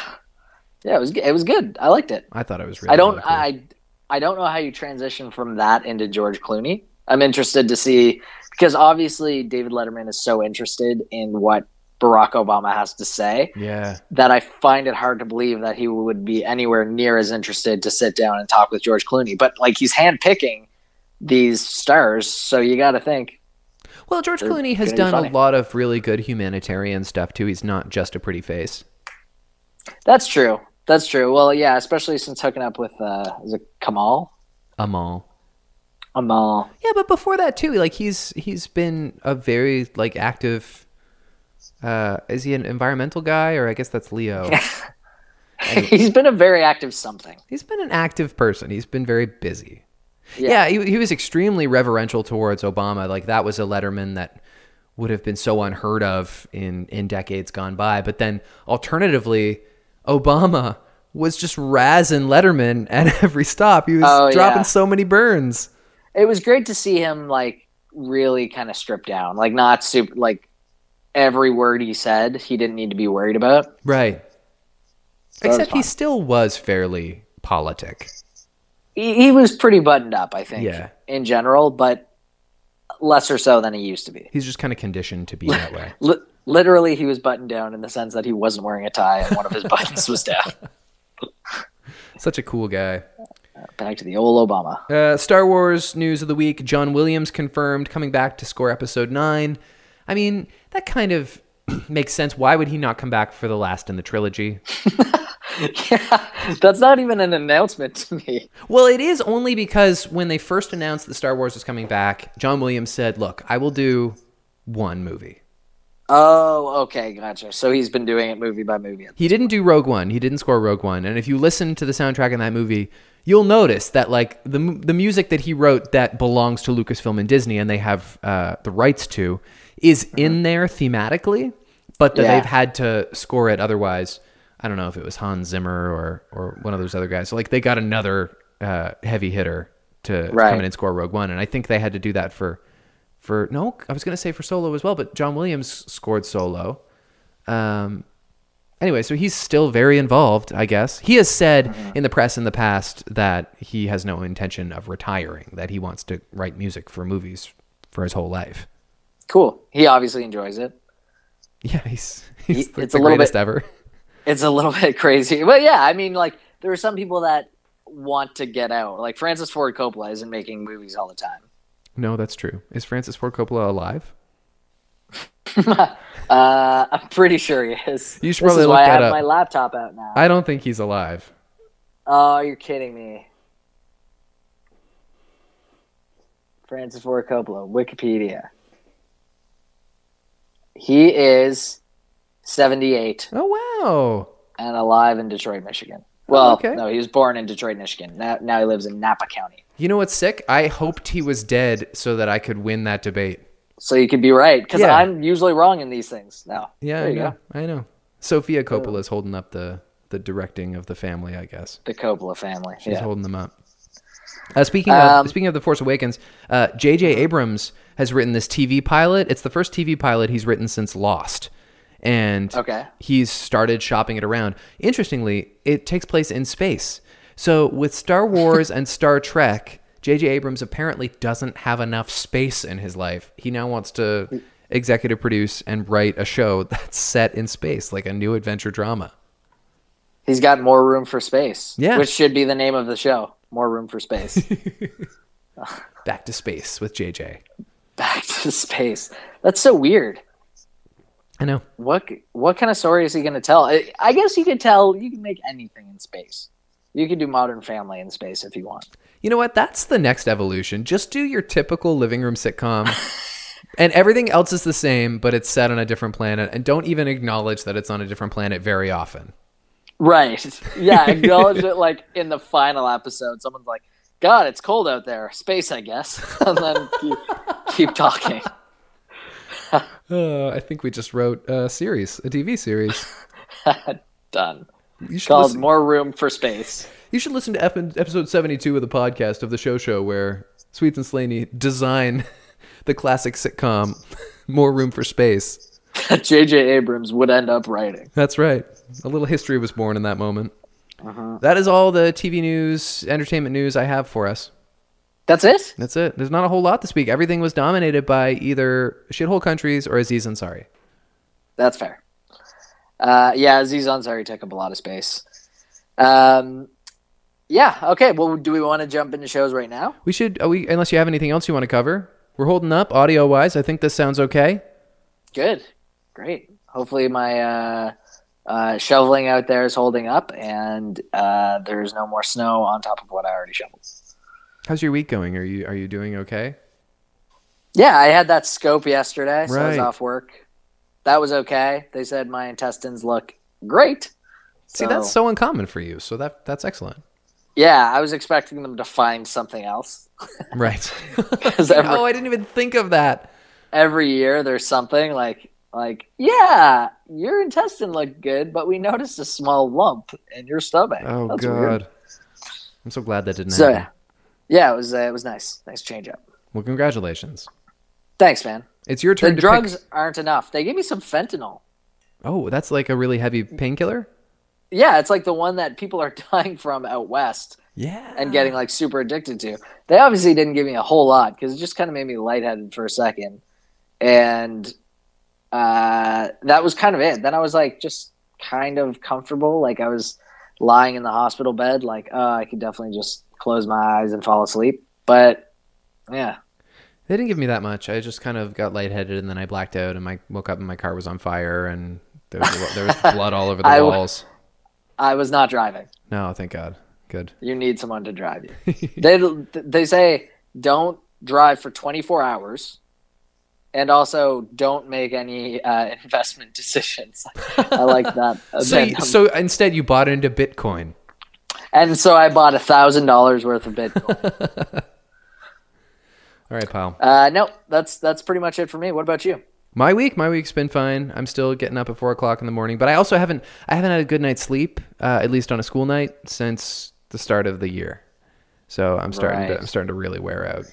Yeah, it was it was good. I liked it. I thought it was really I don't really cool. I I don't know how you transition from that into George Clooney. I'm interested to see because obviously David Letterman is so interested in what Barack Obama has to say yeah. that I find it hard to believe that he would be anywhere near as interested to sit down and talk with George Clooney. But like he's handpicking these stars, so you got to think. Well, George Clooney has done a lot of really good humanitarian stuff too. He's not just a pretty face. That's true. That's true. Well, yeah, especially since hooking up with uh, is it Kamal? Amal. I'm all... Yeah, but before that too, like he's he's been a very like active. Uh, is he an environmental guy, or I guess that's Leo? Yeah. Anyway. He's been a very active something. He's been an active person. He's been very busy. Yeah, yeah he, he was extremely reverential towards Obama. Like that was a Letterman that would have been so unheard of in, in decades gone by. But then alternatively, Obama was just razzing Letterman at every stop. He was oh, dropping yeah. so many burns. It was great to see him like really kind of stripped down, like not super, like every word he said, he didn't need to be worried about. Right. So except he still was fairly politic. He, he was pretty buttoned up, I think, yeah. in general, but lesser so than he used to be. He's just kind of conditioned to be that way. L- literally, he was buttoned down in the sense that he wasn't wearing a tie and one of his buttons was down. Such a cool guy. Back to the old Obama. Uh, Star Wars news of the week. John Williams confirmed coming back to score episode nine. I mean, that kind of makes sense. Why would he not come back for the last in the trilogy? Yeah, that's not even an announcement to me. Well, it is only because when they first announced that Star Wars was coming back, John Williams said, look, I will do one movie. Oh, okay, gotcha. So he's been doing it movie by movie. He didn't do Rogue One. He didn't score Rogue One. And if you listen to the soundtrack in that movie, you'll notice that like the the music that he wrote that belongs to Lucasfilm and Disney and they have uh, the rights to is mm-hmm. in there thematically, but that yeah. they've had to score it otherwise. I don't know if it was Hans Zimmer or or one of those other guys. So like they got another uh, heavy hitter to right. come in and score Rogue One, and I think they had to do that for for no, I was going to say for Solo as well, but John Williams scored Solo. Um, anyway, so he's still very involved, I guess. He has said mm-hmm. in the press in the past that he has no intention of retiring, that he wants to write music for movies for his whole life. Cool. He obviously enjoys it. Yeah, he's he's he, the, it's the a greatest bit- ever. It's a little bit crazy. But yeah, I mean, like, there are some people that want to get out. Like, Francis Ford Coppola isn't making movies all the time. No, that's true. Is Francis Ford Coppola alive? uh, I'm pretty sure he is. You should probably look that up. This is why I have my laptop out now. I don't think he's alive. Oh, you're kidding me. Francis Ford Coppola, Wikipedia. He is... seventy-eight. Oh, wow. And alive in Detroit, Michigan. Well, oh, okay. No, he was born in Detroit, Michigan. Now, now he lives in Napa County. You know what's sick? I hoped he was dead so that I could win that debate. So you could be right, because yeah. I'm usually wrong in these things. No. Yeah, there I you know. Go. I know. Sofia Coppola is holding up the, the directing of the family, I guess. The Coppola family. She's yeah. holding them up. Uh, speaking of um, speaking of The Force Awakens, uh, J J Abrams has written this T V pilot. It's the first T V pilot he's written since Lost. And okay. he's started shopping it around. Interestingly, it takes place in space. So with Star Wars and Star Trek, J J Abrams apparently doesn't have enough space in his life. He now wants to executive produce and write a show that's set in space, like a new adventure drama. He's got More Room for Space, yeah. which should be the name of the show, More Room for Space. Back to space with J J. Back to space. That's so weird. I know. What what kind of story is he going to tell? I, I guess you could tell, you can make anything in space. You could do Modern Family in space if you want. You know what? That's the next evolution. Just do your typical living room sitcom and everything else is the same, but it's set on a different planet and don't even acknowledge that it's on a different planet very often. Right. Yeah, acknowledge it like in the final episode. Someone's like, God, it's cold out there. Space, I guess. And then keep, keep talking. Uh, I think we just wrote a series, a T V series. Done. You should Called listen. More Room for Space. You should listen to episode seventy-two of the podcast of the Show Show where Sweets and Slaney design the classic sitcom More Room for Space. J J Abrams would end up writing. That's right. A little history was born in that moment. Uh-huh. That is all the T V news, entertainment news I have for us. That's it? That's it. There's not a whole lot this week. Everything was dominated by either shithole countries or Aziz Ansari. That's fair. Uh, yeah, Aziz Ansari took up a lot of space. Um, yeah, okay. Well, do we want to jump into shows right now? We should, are we, unless you have anything else you want to cover. We're holding up audio-wise. I think this sounds okay. Good. Great. Hopefully my uh, uh, shoveling out there is holding up and uh, there's no more snow on top of what I already shoveled. How's your week going? Are you are you doing okay? Yeah, I had that scope yesterday, so right. I was off work. That was okay. They said my intestines look great. See, so, that's so uncommon for you, so that that's excellent. Yeah, I was expecting them to find something else. Right. every, oh, I didn't even think of that. Every year there's something like, like yeah, your intestine looked good, but we noticed a small lump in your stomach. Oh, that's God. Weird. I'm so glad that didn't so, happen. Yeah, it was uh, it was nice. Nice change up. Well, congratulations. Thanks, man. It's your turn. The to drugs pick... aren't enough. They gave me some fentanyl. Oh, that's like a really heavy painkiller? Yeah, it's like the one that people are dying from out west. Yeah. And getting like super addicted to. They obviously didn't give me a whole lot because it just kind of made me lightheaded for a second. And uh, that was kind of it. Then I was like just kind of comfortable. Like I was lying in the hospital bed like, oh, I could definitely just close my eyes and fall asleep. But yeah. They didn't give me that much. I just kind of got lightheaded, and then I blacked out, and I woke up, and my car was on fire, and there was, there was blood all over the I walls. W- I was not driving. No, thank God. Good. You need someone to drive you. they they say don't drive for twenty-four hours, and also don't make any uh, investment decisions. I like that. so, you, so instead, you bought into Bitcoin. And so I bought one thousand dollars worth of Bitcoin. All right, pal. Uh, no, that's that's pretty much it for me. What about you? My week, my week's been fine. I'm still getting up at four o'clock in the morning, but I also haven't I haven't had a good night's sleep, uh, at least on a school night, since the start of the year. So I'm starting right. to, I'm starting to really wear out.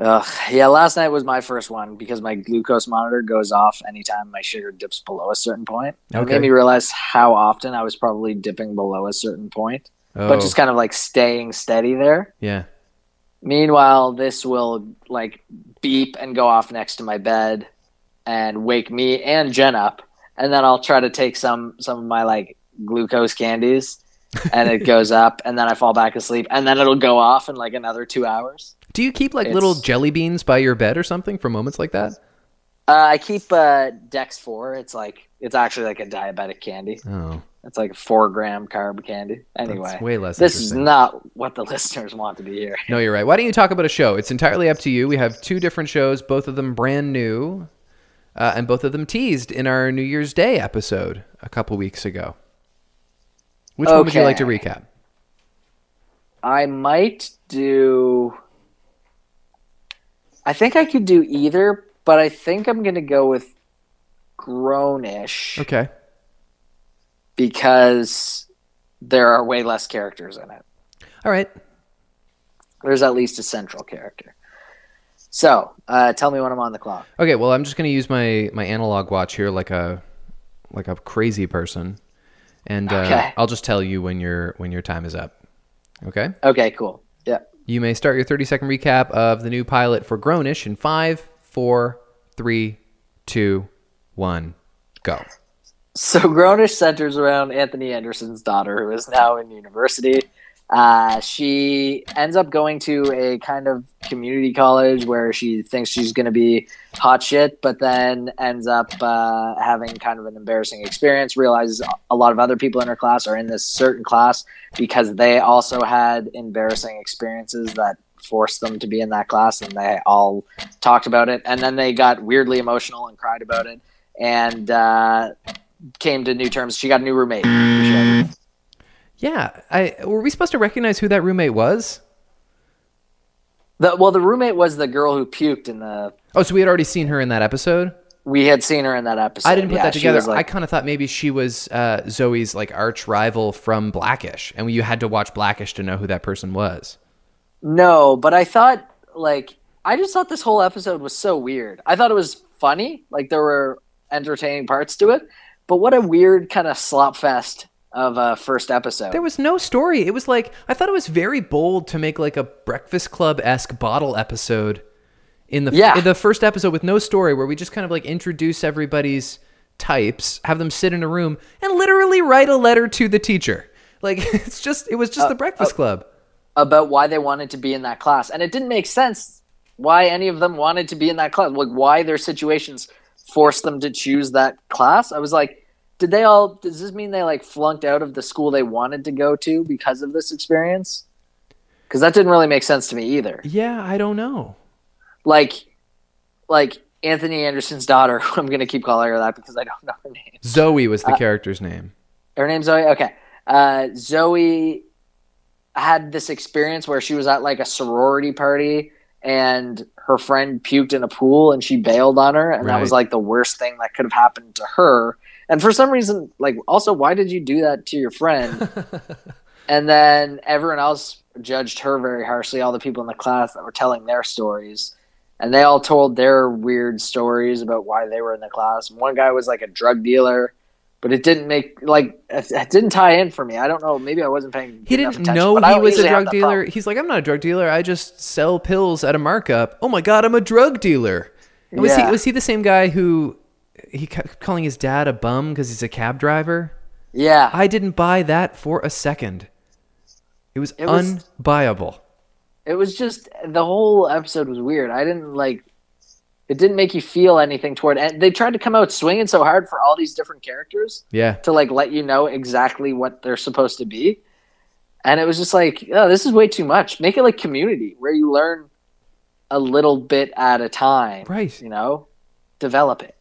Ugh, yeah, last night was my first one because my glucose monitor goes off anytime my sugar dips below a certain point. Okay. It made me realize how often I was probably dipping below a certain point, oh. but just kind of like staying steady there. Yeah. Meanwhile, this will like beep and go off next to my bed and wake me and Jen up. And then I'll try to take some, some of my like glucose candies and it goes up and then I fall back asleep and then it'll go off in like another two hours. Do you keep like it's... little jelly beans by your bed or something for moments like that? Uh, I keep uh, Dex four. It's like, it's actually like a diabetic candy. Oh. It's like a four gram carb candy. Anyway, that's way less this is not what the listeners want to be here. No, you're right. Why don't you talk about a show? It's entirely up to you. We have two different shows, both of them brand new, uh, and both of them teased in our New Year's Day episode a couple weeks ago. Which okay. one would you like to recap? I might do... I think I could do either, but I think I'm going to go with Grown-ish. Okay. Because there are way less characters in it. All right. There's at least a central character. So uh, tell me when I'm on the clock. Okay, well, I'm just going to use my, my analog watch here like a like a crazy person. And uh, okay. I'll just tell you when, you're, when your time is up. Okay? Okay, cool. Yeah. You may start your thirty-second recap of the new pilot for Grown-ish in five, four, three, two, one, go. So Grown-ish centers around Anthony Anderson's daughter, who is now in university. Uh, she ends up going to a kind of community college where she thinks she's going to be hot shit, but then ends up uh, having kind of an embarrassing experience, realizes a lot of other people in her class are in this certain class because they also had embarrassing experiences that forced them to be in that class, and they all talked about it. And then they got weirdly emotional and cried about it. And... Uh, came to new terms. She got a new roommate. Yeah. I were we supposed to recognize who that roommate was? The, well, the roommate was the girl who puked in the... Oh, so we had already seen her in that episode? We had seen her in that episode. I didn't put yeah, that together. Like, I kind of thought maybe she was uh, Zoe's like arch rival from Blackish, and you had to watch Blackish to know who that person was. No, but I thought like... I just thought this whole episode was so weird. I thought it was funny. Like there were entertaining parts to it. But what a weird kind of slop fest of a first episode. There was no story. It was like, I thought it was very bold to make like a Breakfast Club-esque bottle episode in the, yeah. in the first episode with no story, where we just kind of like introduce everybody's types, have them sit in a room and literally write a letter to the teacher. Like it's just, it was just uh, the Breakfast uh, Club. About why they wanted to be in that class. And it didn't make sense why any of them wanted to be in that class. Like why their situations forced them to choose that class. I was like, did they all, does this mean they like flunked out of the school they wanted to go to because of this experience? Because that didn't really make sense to me either. Yeah, I don't know. Like, like Anthony Anderson's daughter. I'm going to keep calling her that because I don't know her name. Zoe was the uh, character's name. Her name's Zoe? Okay. Uh, Zoe had this experience where she was at like a sorority party and her friend puked in a pool and she bailed on her. And right. that was like the worst thing that could have happened to her. And for some reason, like, also, why did you do that to your friend? And then everyone else judged her very harshly, all the people in the class that were telling their stories. And they all told their weird stories about why they were in the class. And one guy was like a drug dealer, but it didn't make, like, it didn't tie in for me. I don't know. Maybe I wasn't paying He didn't know he was a drug dealer. He's like, I'm not a drug dealer. I just sell pills at a markup. Oh my God, I'm a drug dealer. And was yeah. he was he the same guy who he kept calling his dad a bum because he's a cab driver? Yeah. I didn't buy that for a second. It was, it was unbuyable. It was just, the whole episode was weird. I didn't like, it didn't make you feel anything toward it. They tried to come out swinging so hard for all these different characters. Yeah. To like let you know exactly what they're supposed to be. And it was just like, oh, this is way too much. Make it like Community, where you learn a little bit at a time. Right. You know, develop it.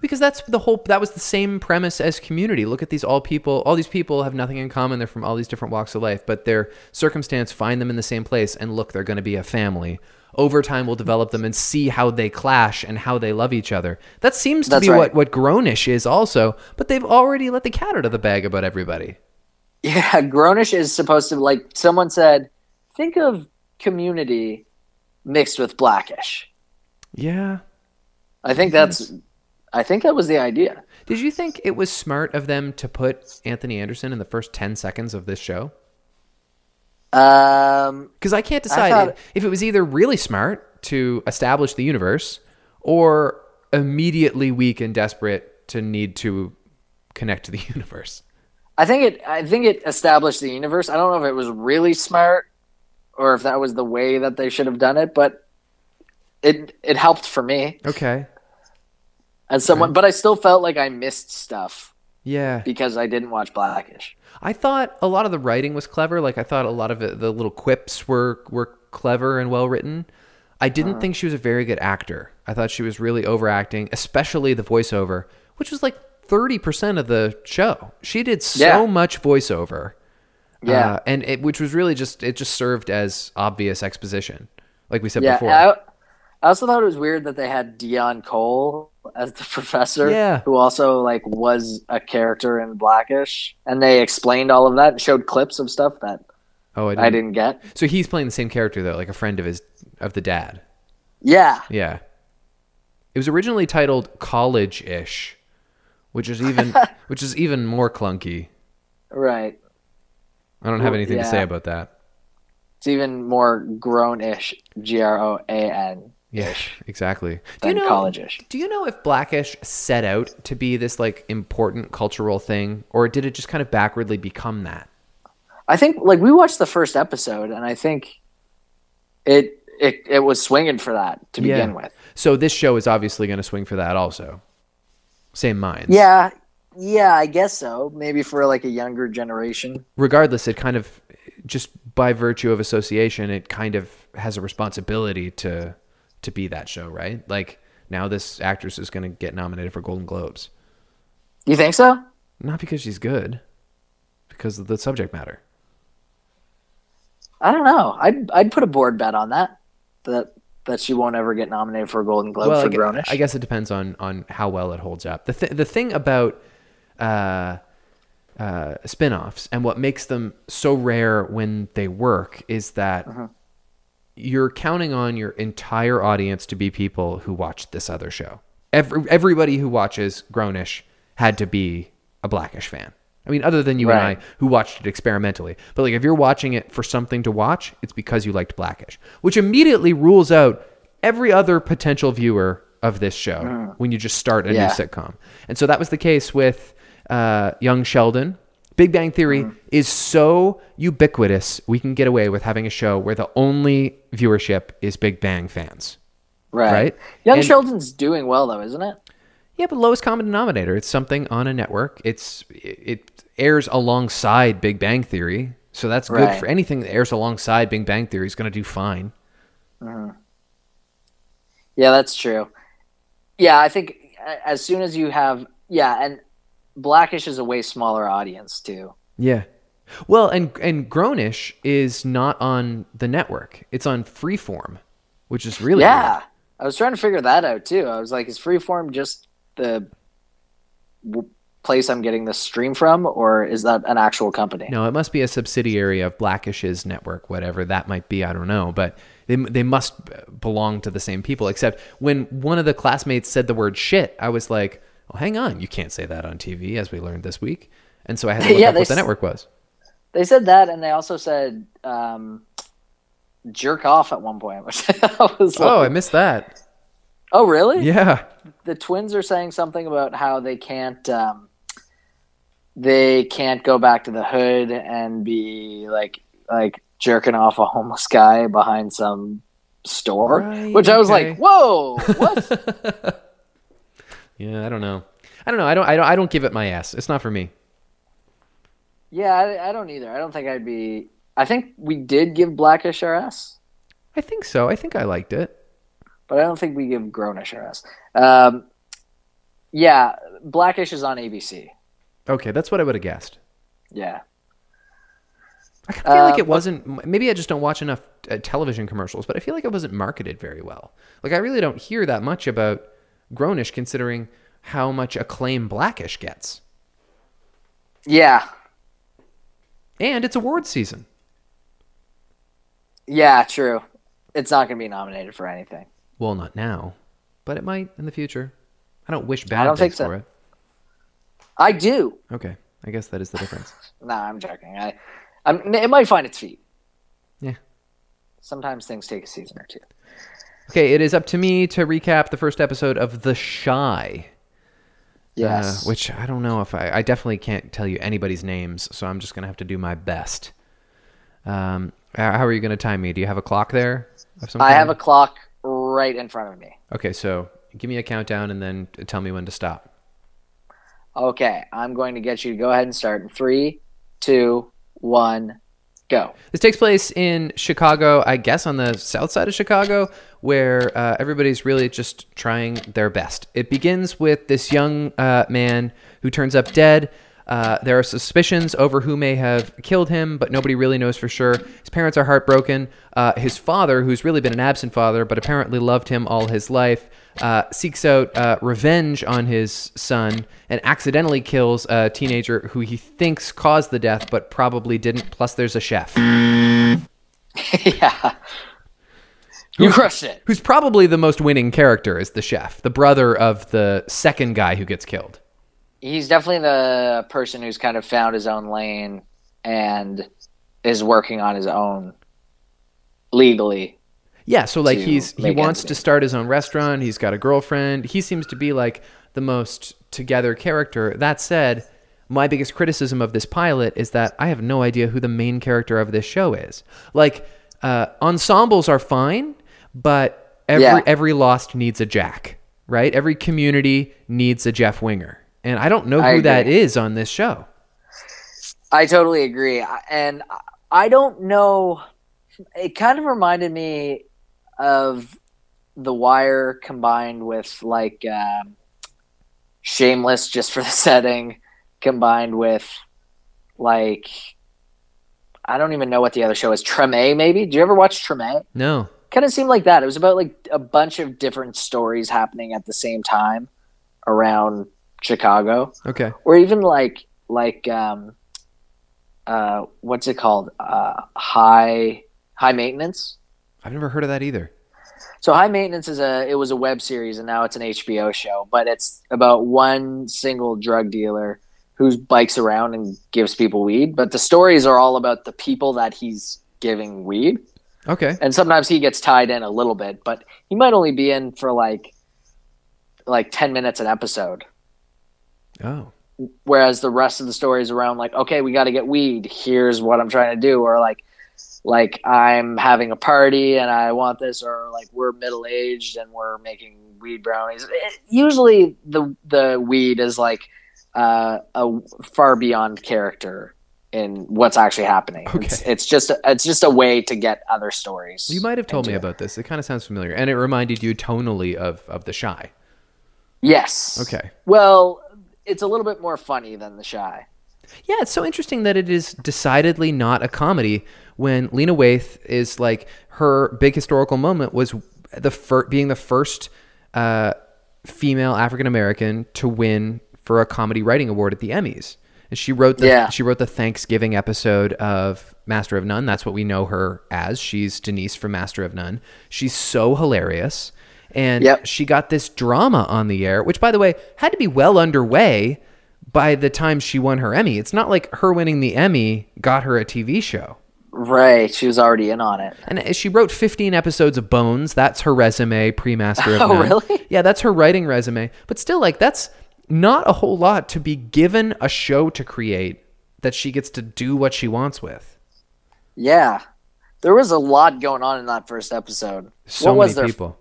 Because that's the whole, that was the same premise as Community. Look at these all people, all these people have nothing in common. They're from all these different walks of life, but their circumstance find them in the same place. And look, they're going to be a family. Over time, we'll develop them and see how they clash and how they love each other. That seems to that's be right. what, what Grown-ish is also, but they've already let the cat out of the bag about everybody. Yeah, Grown-ish is supposed to, like someone said, think of Community mixed with Black-ish. Yeah. I think that's... I think that was the idea. Did you think it was smart of them to put Anthony Anderson in the first ten seconds of this show? Um, because I can't decide I thought, if it was either really smart to establish the universe or immediately weak and desperate to need to connect to the universe. I think it. I think it established the universe. I don't know if it was really smart or if that was the way that they should have done it, but it it helped for me. Okay. As someone, but I still felt like I missed stuff. Yeah. Because I didn't watch Black-ish. I thought a lot of the writing was clever. Like I thought a lot of it, the little quips were, were clever and well written. I didn't uh, think she was a very good actor. I thought she was really overacting, especially the voiceover, which was like thirty percent of the show. She did so yeah. much voiceover. Yeah. Uh, and it, which was really just, it just served as obvious exposition. Like we said yeah, before. I, I also thought it was weird that they had Dion Cole as the professor, yeah. who also like was a character in Black-ish, and they explained all of that and showed clips of stuff that oh, I didn't, I didn't get. So he's playing the same character though, like a friend of his of the dad. Yeah, yeah. It was originally titled College-ish, which is even which is even more clunky. Right. I don't have anything yeah. to say about that. It's even more grown-ish, G R O A N. Yeah, exactly. Do you know, College-ish. Do you know if Black-ish set out to be this like important cultural thing, or did it just kind of backwardly become that? I think like we watched the first episode, and I think it it it was swinging for that to begin yeah. with. So this show is obviously going to swing for that also. Same minds. Yeah, yeah, I guess so. Maybe for like a younger generation. Regardless, it kind of just by virtue of association, it kind of has a responsibility to. to be that show, right? Like now this actress is going to get nominated for Golden Globes. You think so? Not because she's good, because of the subject matter. I don't know. I'd, I'd put a board bet on that, that, that she won't ever get nominated for a Golden Globe well, for Grown-ish. I guess it depends on, on how well it holds up. The th- the thing about, uh, uh, spinoffs and what makes them so rare when they work is that, uh-huh. you're counting on your entire audience to be people who watched this other show. Every, everybody who watches Grown-ish had to be a Black-ish fan. I mean, other than you right. and I who watched it experimentally, but like if you're watching it for something to watch, it's because you liked Black-ish, which immediately rules out every other potential viewer of this show mm. when you just start a yeah. new sitcom. And so that was the case with uh, Young Sheldon. Big Bang Theory mm. is so ubiquitous, we can get away with having a show where the only viewership is Big Bang fans. Right. right? Young and, Sheldon's doing well, though, isn't it? Yeah, but lowest common denominator. It's something on a network. It's It, it airs alongside Big Bang Theory. So that's good right. for anything that airs alongside Big Bang Theory is going to do fine. Mm-hmm. Yeah, that's true. Yeah, I think as soon as you have... Yeah, and Black-ish is a way smaller audience, too. Yeah. Well, and and Grown-ish is not on the network. It's on Freeform, which is really Yeah, weird. I was trying to figure that out, too. I was like, is Freeform just the... place I'm getting this stream from, or is that an actual company? No, it must be a subsidiary of Blackish's network, whatever that might be. I don't know, but they they must belong to the same people. Except when one of the classmates said the word shit, I was like, "Oh, hang on, you can't say that on T V," as we learned this week. And so I had to look yeah, up what the s- network was. They said that, and they also said um, jerk off at one point. Which I was oh, like, I missed that. Oh, really? Yeah. The twins are saying something about how they can't. Um, they can't go back to the hood and be like like jerking off a homeless guy behind some store, right, which I was okay. like, "Whoa, what?" Yeah, I don't know. I don't know. I don't. I don't. I don't give it my ass. It's not for me. Yeah, I, I don't either. I don't think I'd be. I think we did give Black-ish our ass. I think so. I think I liked it, but I don't think we give Grown-ish our ass. Um, yeah, Black-ish is on A B C. Okay, that's what I would have guessed. Yeah. I feel uh, like it wasn't... Maybe I just don't watch enough uh, television commercials, but I feel like it wasn't marketed very well. Like, I really don't hear that much about Grown-ish considering how much acclaim Black-ish gets. Yeah. And it's awards season. Yeah, true. It's not going to be nominated for anything. Well, not now, but it might in the future. I don't wish bad I don't things think so. for it. I do. Okay, I guess that is the difference. Nah, I'm joking. I, I'm, it might find its feet. Yeah. Sometimes things take a season or two. Okay, it is up to me to recap the first episode of The Shy. Yes. Uh, which I don't know if I... I definitely can't tell you anybody's names, so I'm just going to have to do my best. Um, how are you going to time me? Do you have a clock there? Of some I kind? have a clock right in front of me. Okay, so give me a countdown and then tell me when to stop. Okay, I'm going to get you to go ahead and start in three, two, one, go. This takes place in Chicago, I guess on the south side of Chicago, where uh, everybody's really just trying their best. It begins with this young uh, man who turns up dead. Uh, there are suspicions over who may have killed him, but nobody really knows for sure. His parents are heartbroken. Uh, his father, who's really been an absent father, but apparently loved him all his life, uh, seeks out uh, revenge on his son and accidentally kills a teenager who he thinks caused the death, but probably didn't. Plus, there's a chef. Yeah. Who, you crushed it. Who's probably the most winning character is the chef, the brother of the second guy who gets killed. He's definitely the person who's kind of found his own lane and is working on his own legally. Yeah, so like he's he wants to start his own restaurant. He's got a girlfriend. He seems to be like the most together character. That said, my biggest criticism of this pilot is that I have no idea who the main character of this show is. Like uh, ensembles are fine, but every yeah. every Lost needs a Jack, right? Every community needs a Jeff Winger. And I don't know who that is on this show. I totally agree. And I don't know. It kind of reminded me of The Wire combined with like um, Shameless just for the setting combined with like, I don't even know what the other show is. Treme maybe? Do you ever watch Treme? No. Kind of seemed like that. It was about like a bunch of different stories happening at the same time around Chicago. Okay. Or even like like um uh what's it called? Uh high high maintenance. I've never heard of that either. So High Maintenance is a it was a web series and now it's an H B O show, but it's about one single drug dealer who bikes around and gives people weed, but the stories are all about the people that he's giving weed. Okay. And sometimes he gets tied in a little bit, but he might only be in for like like ten minutes an episode. Oh. Whereas the rest of the story is around like, okay, we got to get weed. Here's what I'm trying to do. Or like, like I'm having a party and I want this. Or like we're middle-aged and we're making weed brownies. It, usually the the weed is like uh, a far beyond character in what's actually happening. Okay. It's, it's just a, it's just a way to get other stories. You might have told me about this. It kind of sounds familiar, and it reminded you tonally of of The Chi. Yes. Okay. Well, it's a little bit more funny than The Chi. Yeah, it's so interesting that it is decidedly not a comedy when Lena Waithe is like, her big historical moment was the fir- being the first uh, female African-American to win for a comedy writing award at the Emmys. And she wrote the yeah. she wrote the Thanksgiving episode of Master of None. That's what we know her as. She's Denise from Master of None. She's so hilarious. And yep. she got this drama on the air, which, by the way, had to be well underway by the time she won her Emmy. It's not like her winning the Emmy got her a T V show. Right. She was already in on it. And she wrote fifteen episodes of Bones. That's her resume, pre-Master of None. Oh, really? Yeah, that's her writing resume. But still, like, that's not a whole lot to be given a show to create that she gets to do what she wants with. Yeah. There was a lot going on in that first episode. So what many people.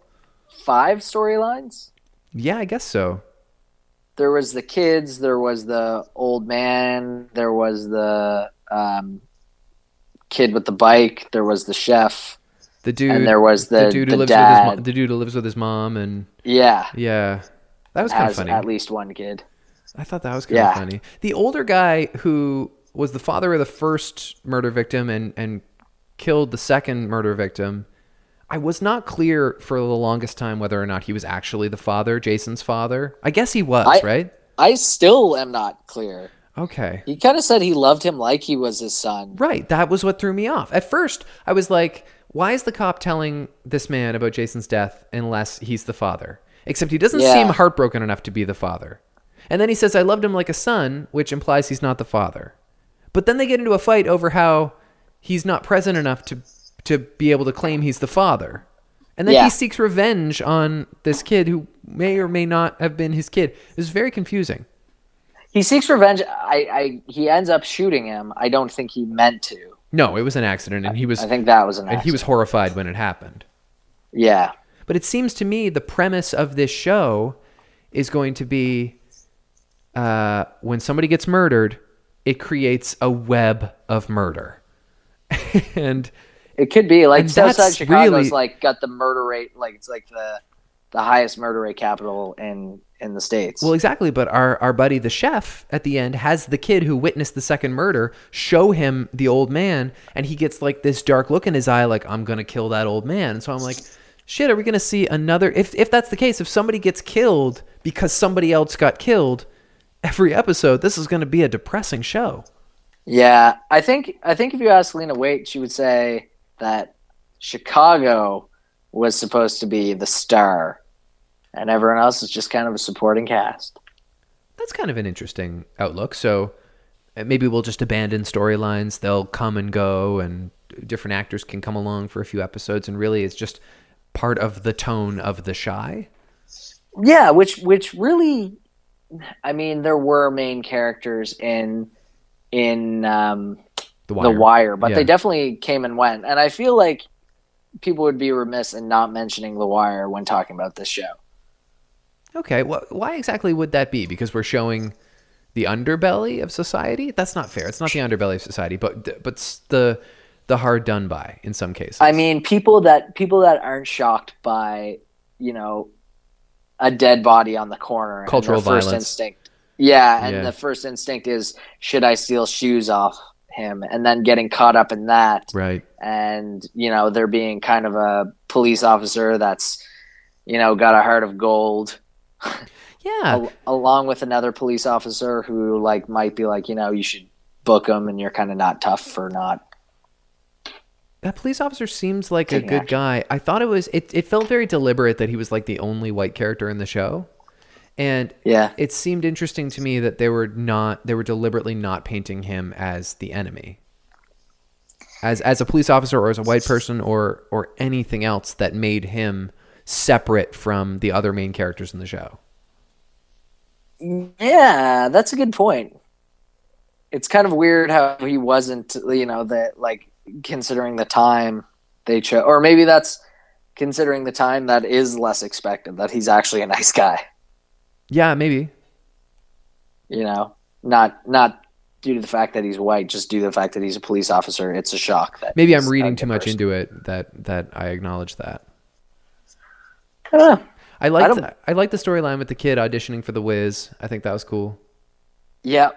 Five storylines? Yeah, I guess so. There was the kids, there was the old man, there was the um, kid with the bike, there was the chef, the dude, and there was the, the dude who the lives dad. With his mo- the dude who lives with his mom, and yeah, yeah, that was kind of funny. At least one kid. I thought that was kind of yeah. funny. The older guy who was the father of the first murder victim and and killed the second murder victim. I was not clear for the longest time whether or not he was actually the father, Jason's father. I guess he was, I, right? I still am not clear. Okay. He kind of said he loved him like he was his son. Right. That was what threw me off. At first, I was like, why is the cop telling this man about Jason's death unless he's the father? Except he doesn't yeah. seem heartbroken enough to be the father. And then he says, I loved him like a son, which implies he's not the father. But then they get into a fight over how he's not present enough to... to be able to claim he's the father. And then yeah. he seeks revenge on this kid who may or may not have been his kid. It was very confusing. He seeks revenge. I, I he ends up shooting him. I don't think he meant to. No, it was an accident. And he was, I think that was an accident. And he was horrified when it happened. Yeah. But it seems to me the premise of this show is going to be uh, when somebody gets murdered, it creates a web of murder. and... It could be like Southside Chicago's really... like got the murder rate, like it's like the the highest murder rate capital in, in the States. Well, exactly. But our, our buddy, the chef, at the end has the kid who witnessed the second murder show him the old man, and he gets like this dark look in his eye, like I'm gonna kill that old man. And so I'm like, shit, are we gonna see another? If if that's the case, if somebody gets killed because somebody else got killed, every episode, this is gonna be a depressing show. Yeah, I think I think if you ask Lena Waithe, she would say that Chicago was supposed to be the star and everyone else is just kind of a supporting cast. That's kind of an interesting outlook. So maybe we'll just abandon storylines. They'll come and go and different actors can come along for a few episodes. And really it's just part of the tone of The Chi. Yeah. Which, which really, I mean, there were main characters in, in, um, The Wire. The Wire, but yeah. they definitely came and went. And I feel like people would be remiss in not mentioning The Wire when talking about this show. Okay, well, why exactly would that be? Because we're showing the underbelly of society? That's not fair. It's not the underbelly of society, but but the the hard done by in some cases. I mean, people that people that aren't shocked by, you know, a dead body on the corner. Cultural violence. First instinct, yeah, and yeah. the first instinct is, should I steal shoes off him, and then getting caught up in that, right? And you know, there being kind of a police officer that's, you know, got a heart of gold, yeah, a- along with another police officer who like might be like, you know, you should book him, and you're kind of not tough for not. That police officer seems like a good action. guy. I thought it was. It it felt very deliberate that he was like the only white character in the show. And yeah. it seemed interesting to me that they were not they were deliberately not painting him as the enemy. As as a police officer or as a white person or or anything else that made him separate from the other main characters in the show. Yeah, that's a good point. It's kind of weird how he wasn't, you know, that like considering the time they chose, or maybe that's considering the time that is less expected, that he's actually a nice guy. Yeah, maybe. You know, not not due to the fact that he's white, just due to the fact that he's a police officer. It's a shock. That maybe I'm reading too much into it, that that I acknowledge that. I don't know. I like the, I like the storyline with the kid auditioning for The Wiz. I think that was cool. Yeah, that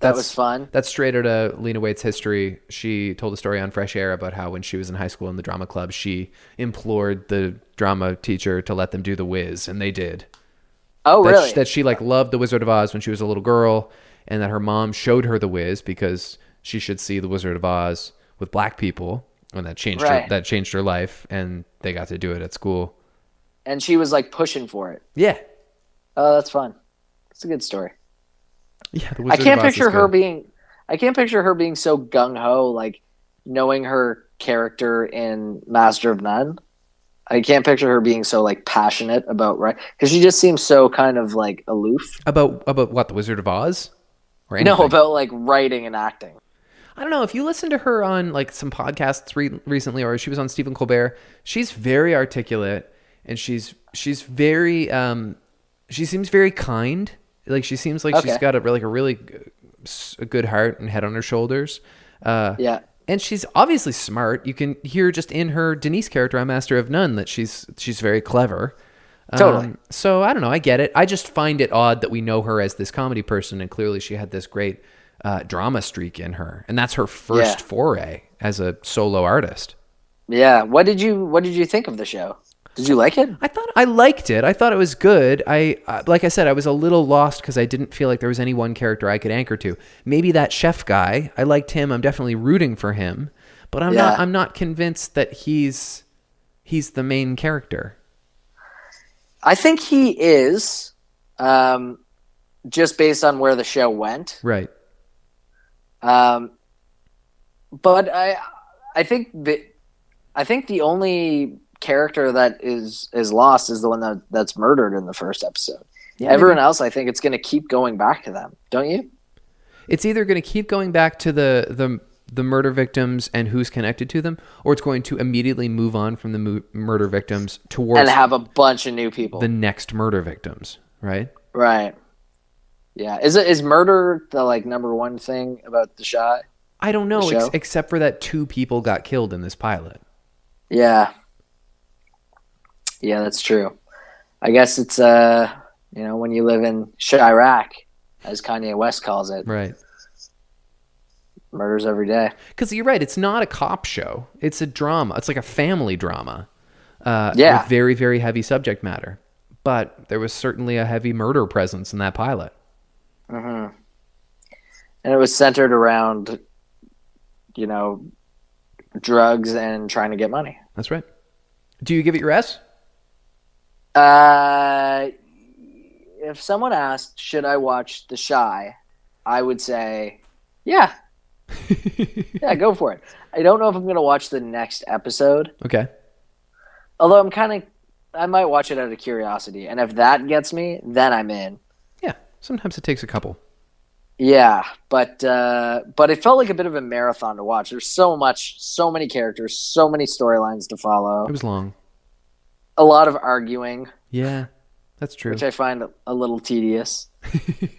that's, was fun. That's straight out of Lena Waite's history. She told a story on Fresh Air about how when she was in high school in the drama club, she implored the drama teacher to let them do The Wiz, and they did. Oh, that really? She, that she like loved The Wizard of Oz when she was a little girl, and that her mom showed her The Wiz because she should see The Wizard of Oz with black people, and that changed right. her, that changed her life, and they got to do it at school. And she was like pushing for it. Yeah. Oh, that's fun. It's a good story. Yeah, the Wizard I can't of Oz picture her being. I can't picture her being so gung ho, like knowing her character in Master of None. I can't picture her being so like passionate about right because she just seems so kind of like aloof about about what the Wizard of Oz or anything. No, about like writing and acting. I don't know if you listen to her on like some podcasts re- recently, or she was on Stephen Colbert. She's very articulate, and she's she's very um, she seems very kind. Like she seems like okay. she's got a like a really a good heart and head on her shoulders. Uh, yeah, and she's obviously smart. You can hear just in her Denise character on Master of None that she's she's very clever. Totally. Um, so I don't know. I get it. I just find it odd that we know her as this comedy person, and clearly she had this great uh, drama streak in her, and that's her first yeah. foray as a solo artist. Yeah. What did you What did you think of the show? Did you like it? I thought I liked it. I thought it was good. I uh, like I said, I was a little lost because I didn't feel like there was any one character I could anchor to. Maybe that chef guy. I liked him. I'm definitely rooting for him, but I'm yeah. not. I'm not convinced that he's he's the main character. I think he is, um, just based on where the show went, right? Um, but I I think the I think the only character that is is lost is the one that that's murdered in the first episode. Yeah, everyone maybe. else, I think it's going to keep going back to them, don't you? It's either going to keep going back to the the the murder victims and who's connected to them, or it's going to immediately move on from the mu- murder victims towards and have a bunch of new people, the next murder victims. Right. Right. Yeah. Is it is murder the like number one thing about the shot? I don't know, ex- except for that two people got killed in this pilot. Yeah. Yeah, that's true. I guess it's, uh, you know, when you live in Chirac, as Kanye West calls it. Right. Murders every day. Because you're right. It's not a cop show. It's a drama. It's like a family drama. Uh, yeah. With very, very heavy subject matter. But there was certainly a heavy murder presence in that pilot. Mm-hmm. And it was centered around, you know, drugs and trying to get money. That's right. Do you give it your S? Uh, if someone asked, should I watch The Chi? I would say, yeah, yeah, go for it. I don't know if I'm going to watch the next episode. Okay. Although I'm kind of, I might watch it out of curiosity. And if that gets me, then I'm in. Yeah. Sometimes it takes a couple. Yeah. But, uh, but it felt like a bit of a marathon to watch. There's so much, so many characters, so many storylines to follow. It was long. A lot of arguing. Yeah, that's true. Which I find a little tedious.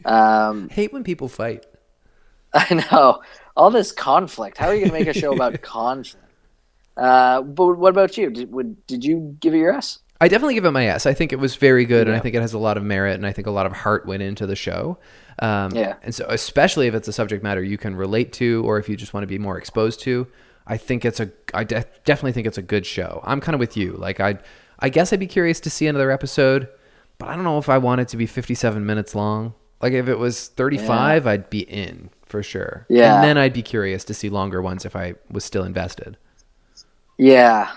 Um, hate when people fight. I know. All this conflict. How are you going to make a show about conflict? Uh, but what about you? Did, would, did you give it your S? I definitely give it my S. I think it was very good, yeah. and I think it has a lot of merit, and I think a lot of heart went into the show. Um, yeah. And so especially if it's a subject matter you can relate to, or if you just want to be more exposed to, I think it's a, I de- definitely think it's a good show. I'm kind of with you. Like I... I guess I'd be curious to see another episode, but I don't know if I want it to be fifty-seven minutes long. Like if it was thirty-five, yeah. I'd be in for sure. Yeah. And then I'd be curious to see longer ones if I was still invested. Yeah.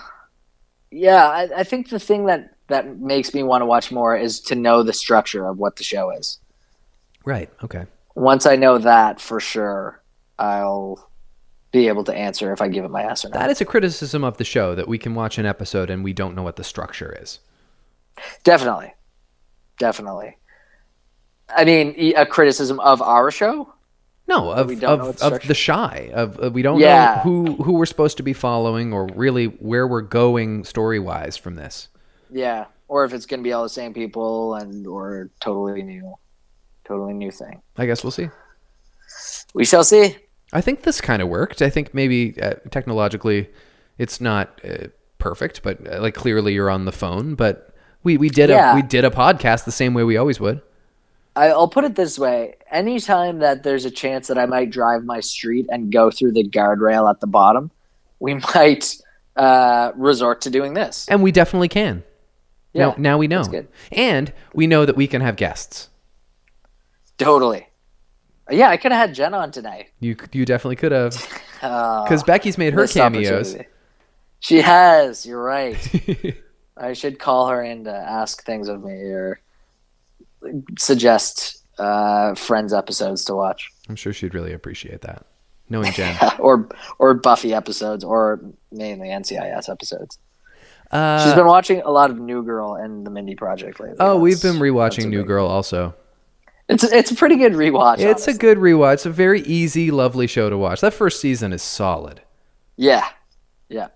Yeah. I, I think the thing that, that makes me want to watch more is to know the structure of what the show is. Right. Okay. Once I know that for sure, I'll be able to answer if I give it my ass or not. That is a criticism of the show, that we can watch an episode and we don't know what the structure is. Definitely. Definitely. I mean, a criticism of our show? No, of of, of The Chi. Of uh, we don't yeah. know who, who we're supposed to be following, or really where we're going story-wise from this. Yeah, or if it's going to be all the same people and or totally new, totally new thing. I guess we'll see. we shall see. I think this kind of worked. I think maybe uh, technologically it's not uh, perfect, but uh, like clearly you're on the phone, but we, we did yeah. a, we did a podcast the same way we always would. I'll put it this way. Anytime that there's a chance that I might drive my street and go through the guardrail at the bottom, we might uh, resort to doing this. And we definitely can. Yeah, now, now we know. That's good. And we know that we can have guests. Totally. Yeah, I could have had Jen on tonight. You you definitely could have. Because uh, Becky's made her cameos. She has. You're right. I should call her in to ask things of me or suggest uh, Friends episodes to watch. I'm sure she'd really appreciate that. Knowing Jen. or or Buffy episodes or mainly N C I S episodes. Uh, She's been watching a lot of New Girl and The Mindy Project lately. Oh, that's, we've been rewatching New Girl also. It's it's a pretty good rewatch. It's honestly. a good rewatch. It's a very easy, lovely show to watch. That first season is solid. Yeah, yeah.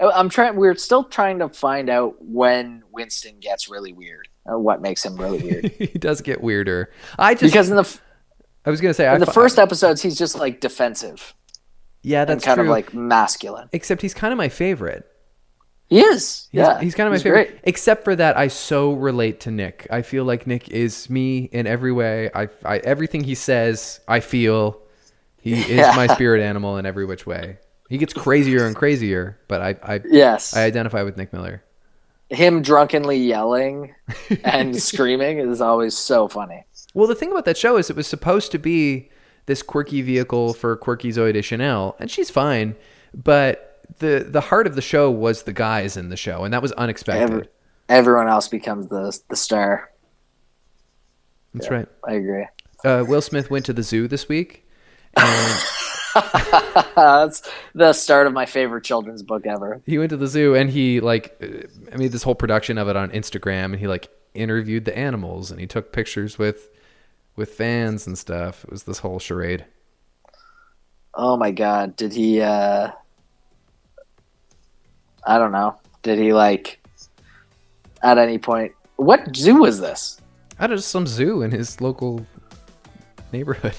I'm trying. We're still trying to find out when Winston gets really weird. Uh, what makes him really weird? He does get weirder. I just because in the I was gonna say in I, the first I, episodes he's just like defensive. Yeah, that's and kind true. of like masculine. Except he's kind of my favorite. He is. He's, yeah. He's kind of my he's favorite. Great. Except for that, I so relate to Nick. I feel like Nick is me in every way. I, I everything he says, I feel. He yeah. is my spirit animal in every which way. He gets crazier and crazier, but I, I yes. I identify with Nick Miller. Him drunkenly yelling and screaming is always so funny. Well, the thing about that show is it was supposed to be this quirky vehicle for quirky Zooey Deschanel, and she's fine, but the the heart of the show was the guys in the show, and that was unexpected. Every, everyone else becomes the the star. That's yeah, right. I agree. Uh, Will Smith went to the zoo this week. And that's the start of my favorite children's book ever. He went to the zoo, and he like I made this whole production of it on Instagram, and he like interviewed the animals, and he took pictures with with fans and stuff. It was this whole charade. Oh my God! Did he? Uh... I don't know. Did he like at any point? What zoo was this? I don't know, some zoo in his local neighborhood.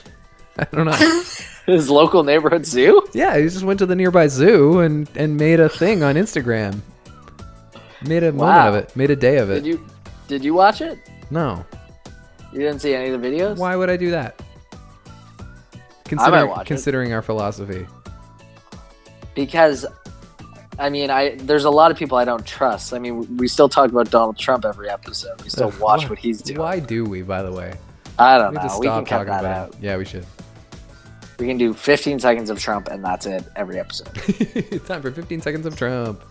I don't know. His local neighborhood zoo? Yeah, he just went to the nearby zoo and, and made a thing on Instagram. Made a wow. moment of it. Made a day of it. Did you did you watch it? No. You didn't see any of the videos? Why would I do that? Considering, I might watch considering it. Our philosophy. Because I mean, I there's a lot of people I don't trust. I mean, we still talk about Donald Trump every episode. We still watch why, what he's doing. Why do we, by the way? I don't we know. We can cut that out. It. Yeah, we should. We can do fifteen seconds of Trump, and that's it every episode. It's time for fifteen seconds of Trump.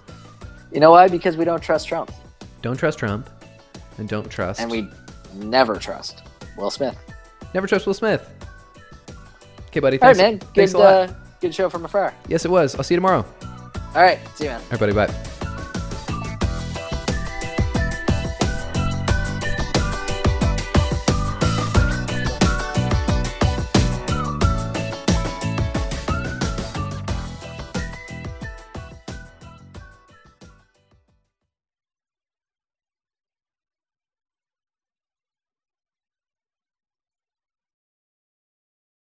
You know why? Because we don't trust Trump. Don't trust Trump, and don't trust. And we never trust Will Smith. Never trust Will Smith. Okay, buddy. Thanks, All right, man. Good, thanks a lot. Uh, good show from afar. Yes, it was. I'll see you tomorrow. All right. See you, man. Everybody, bye.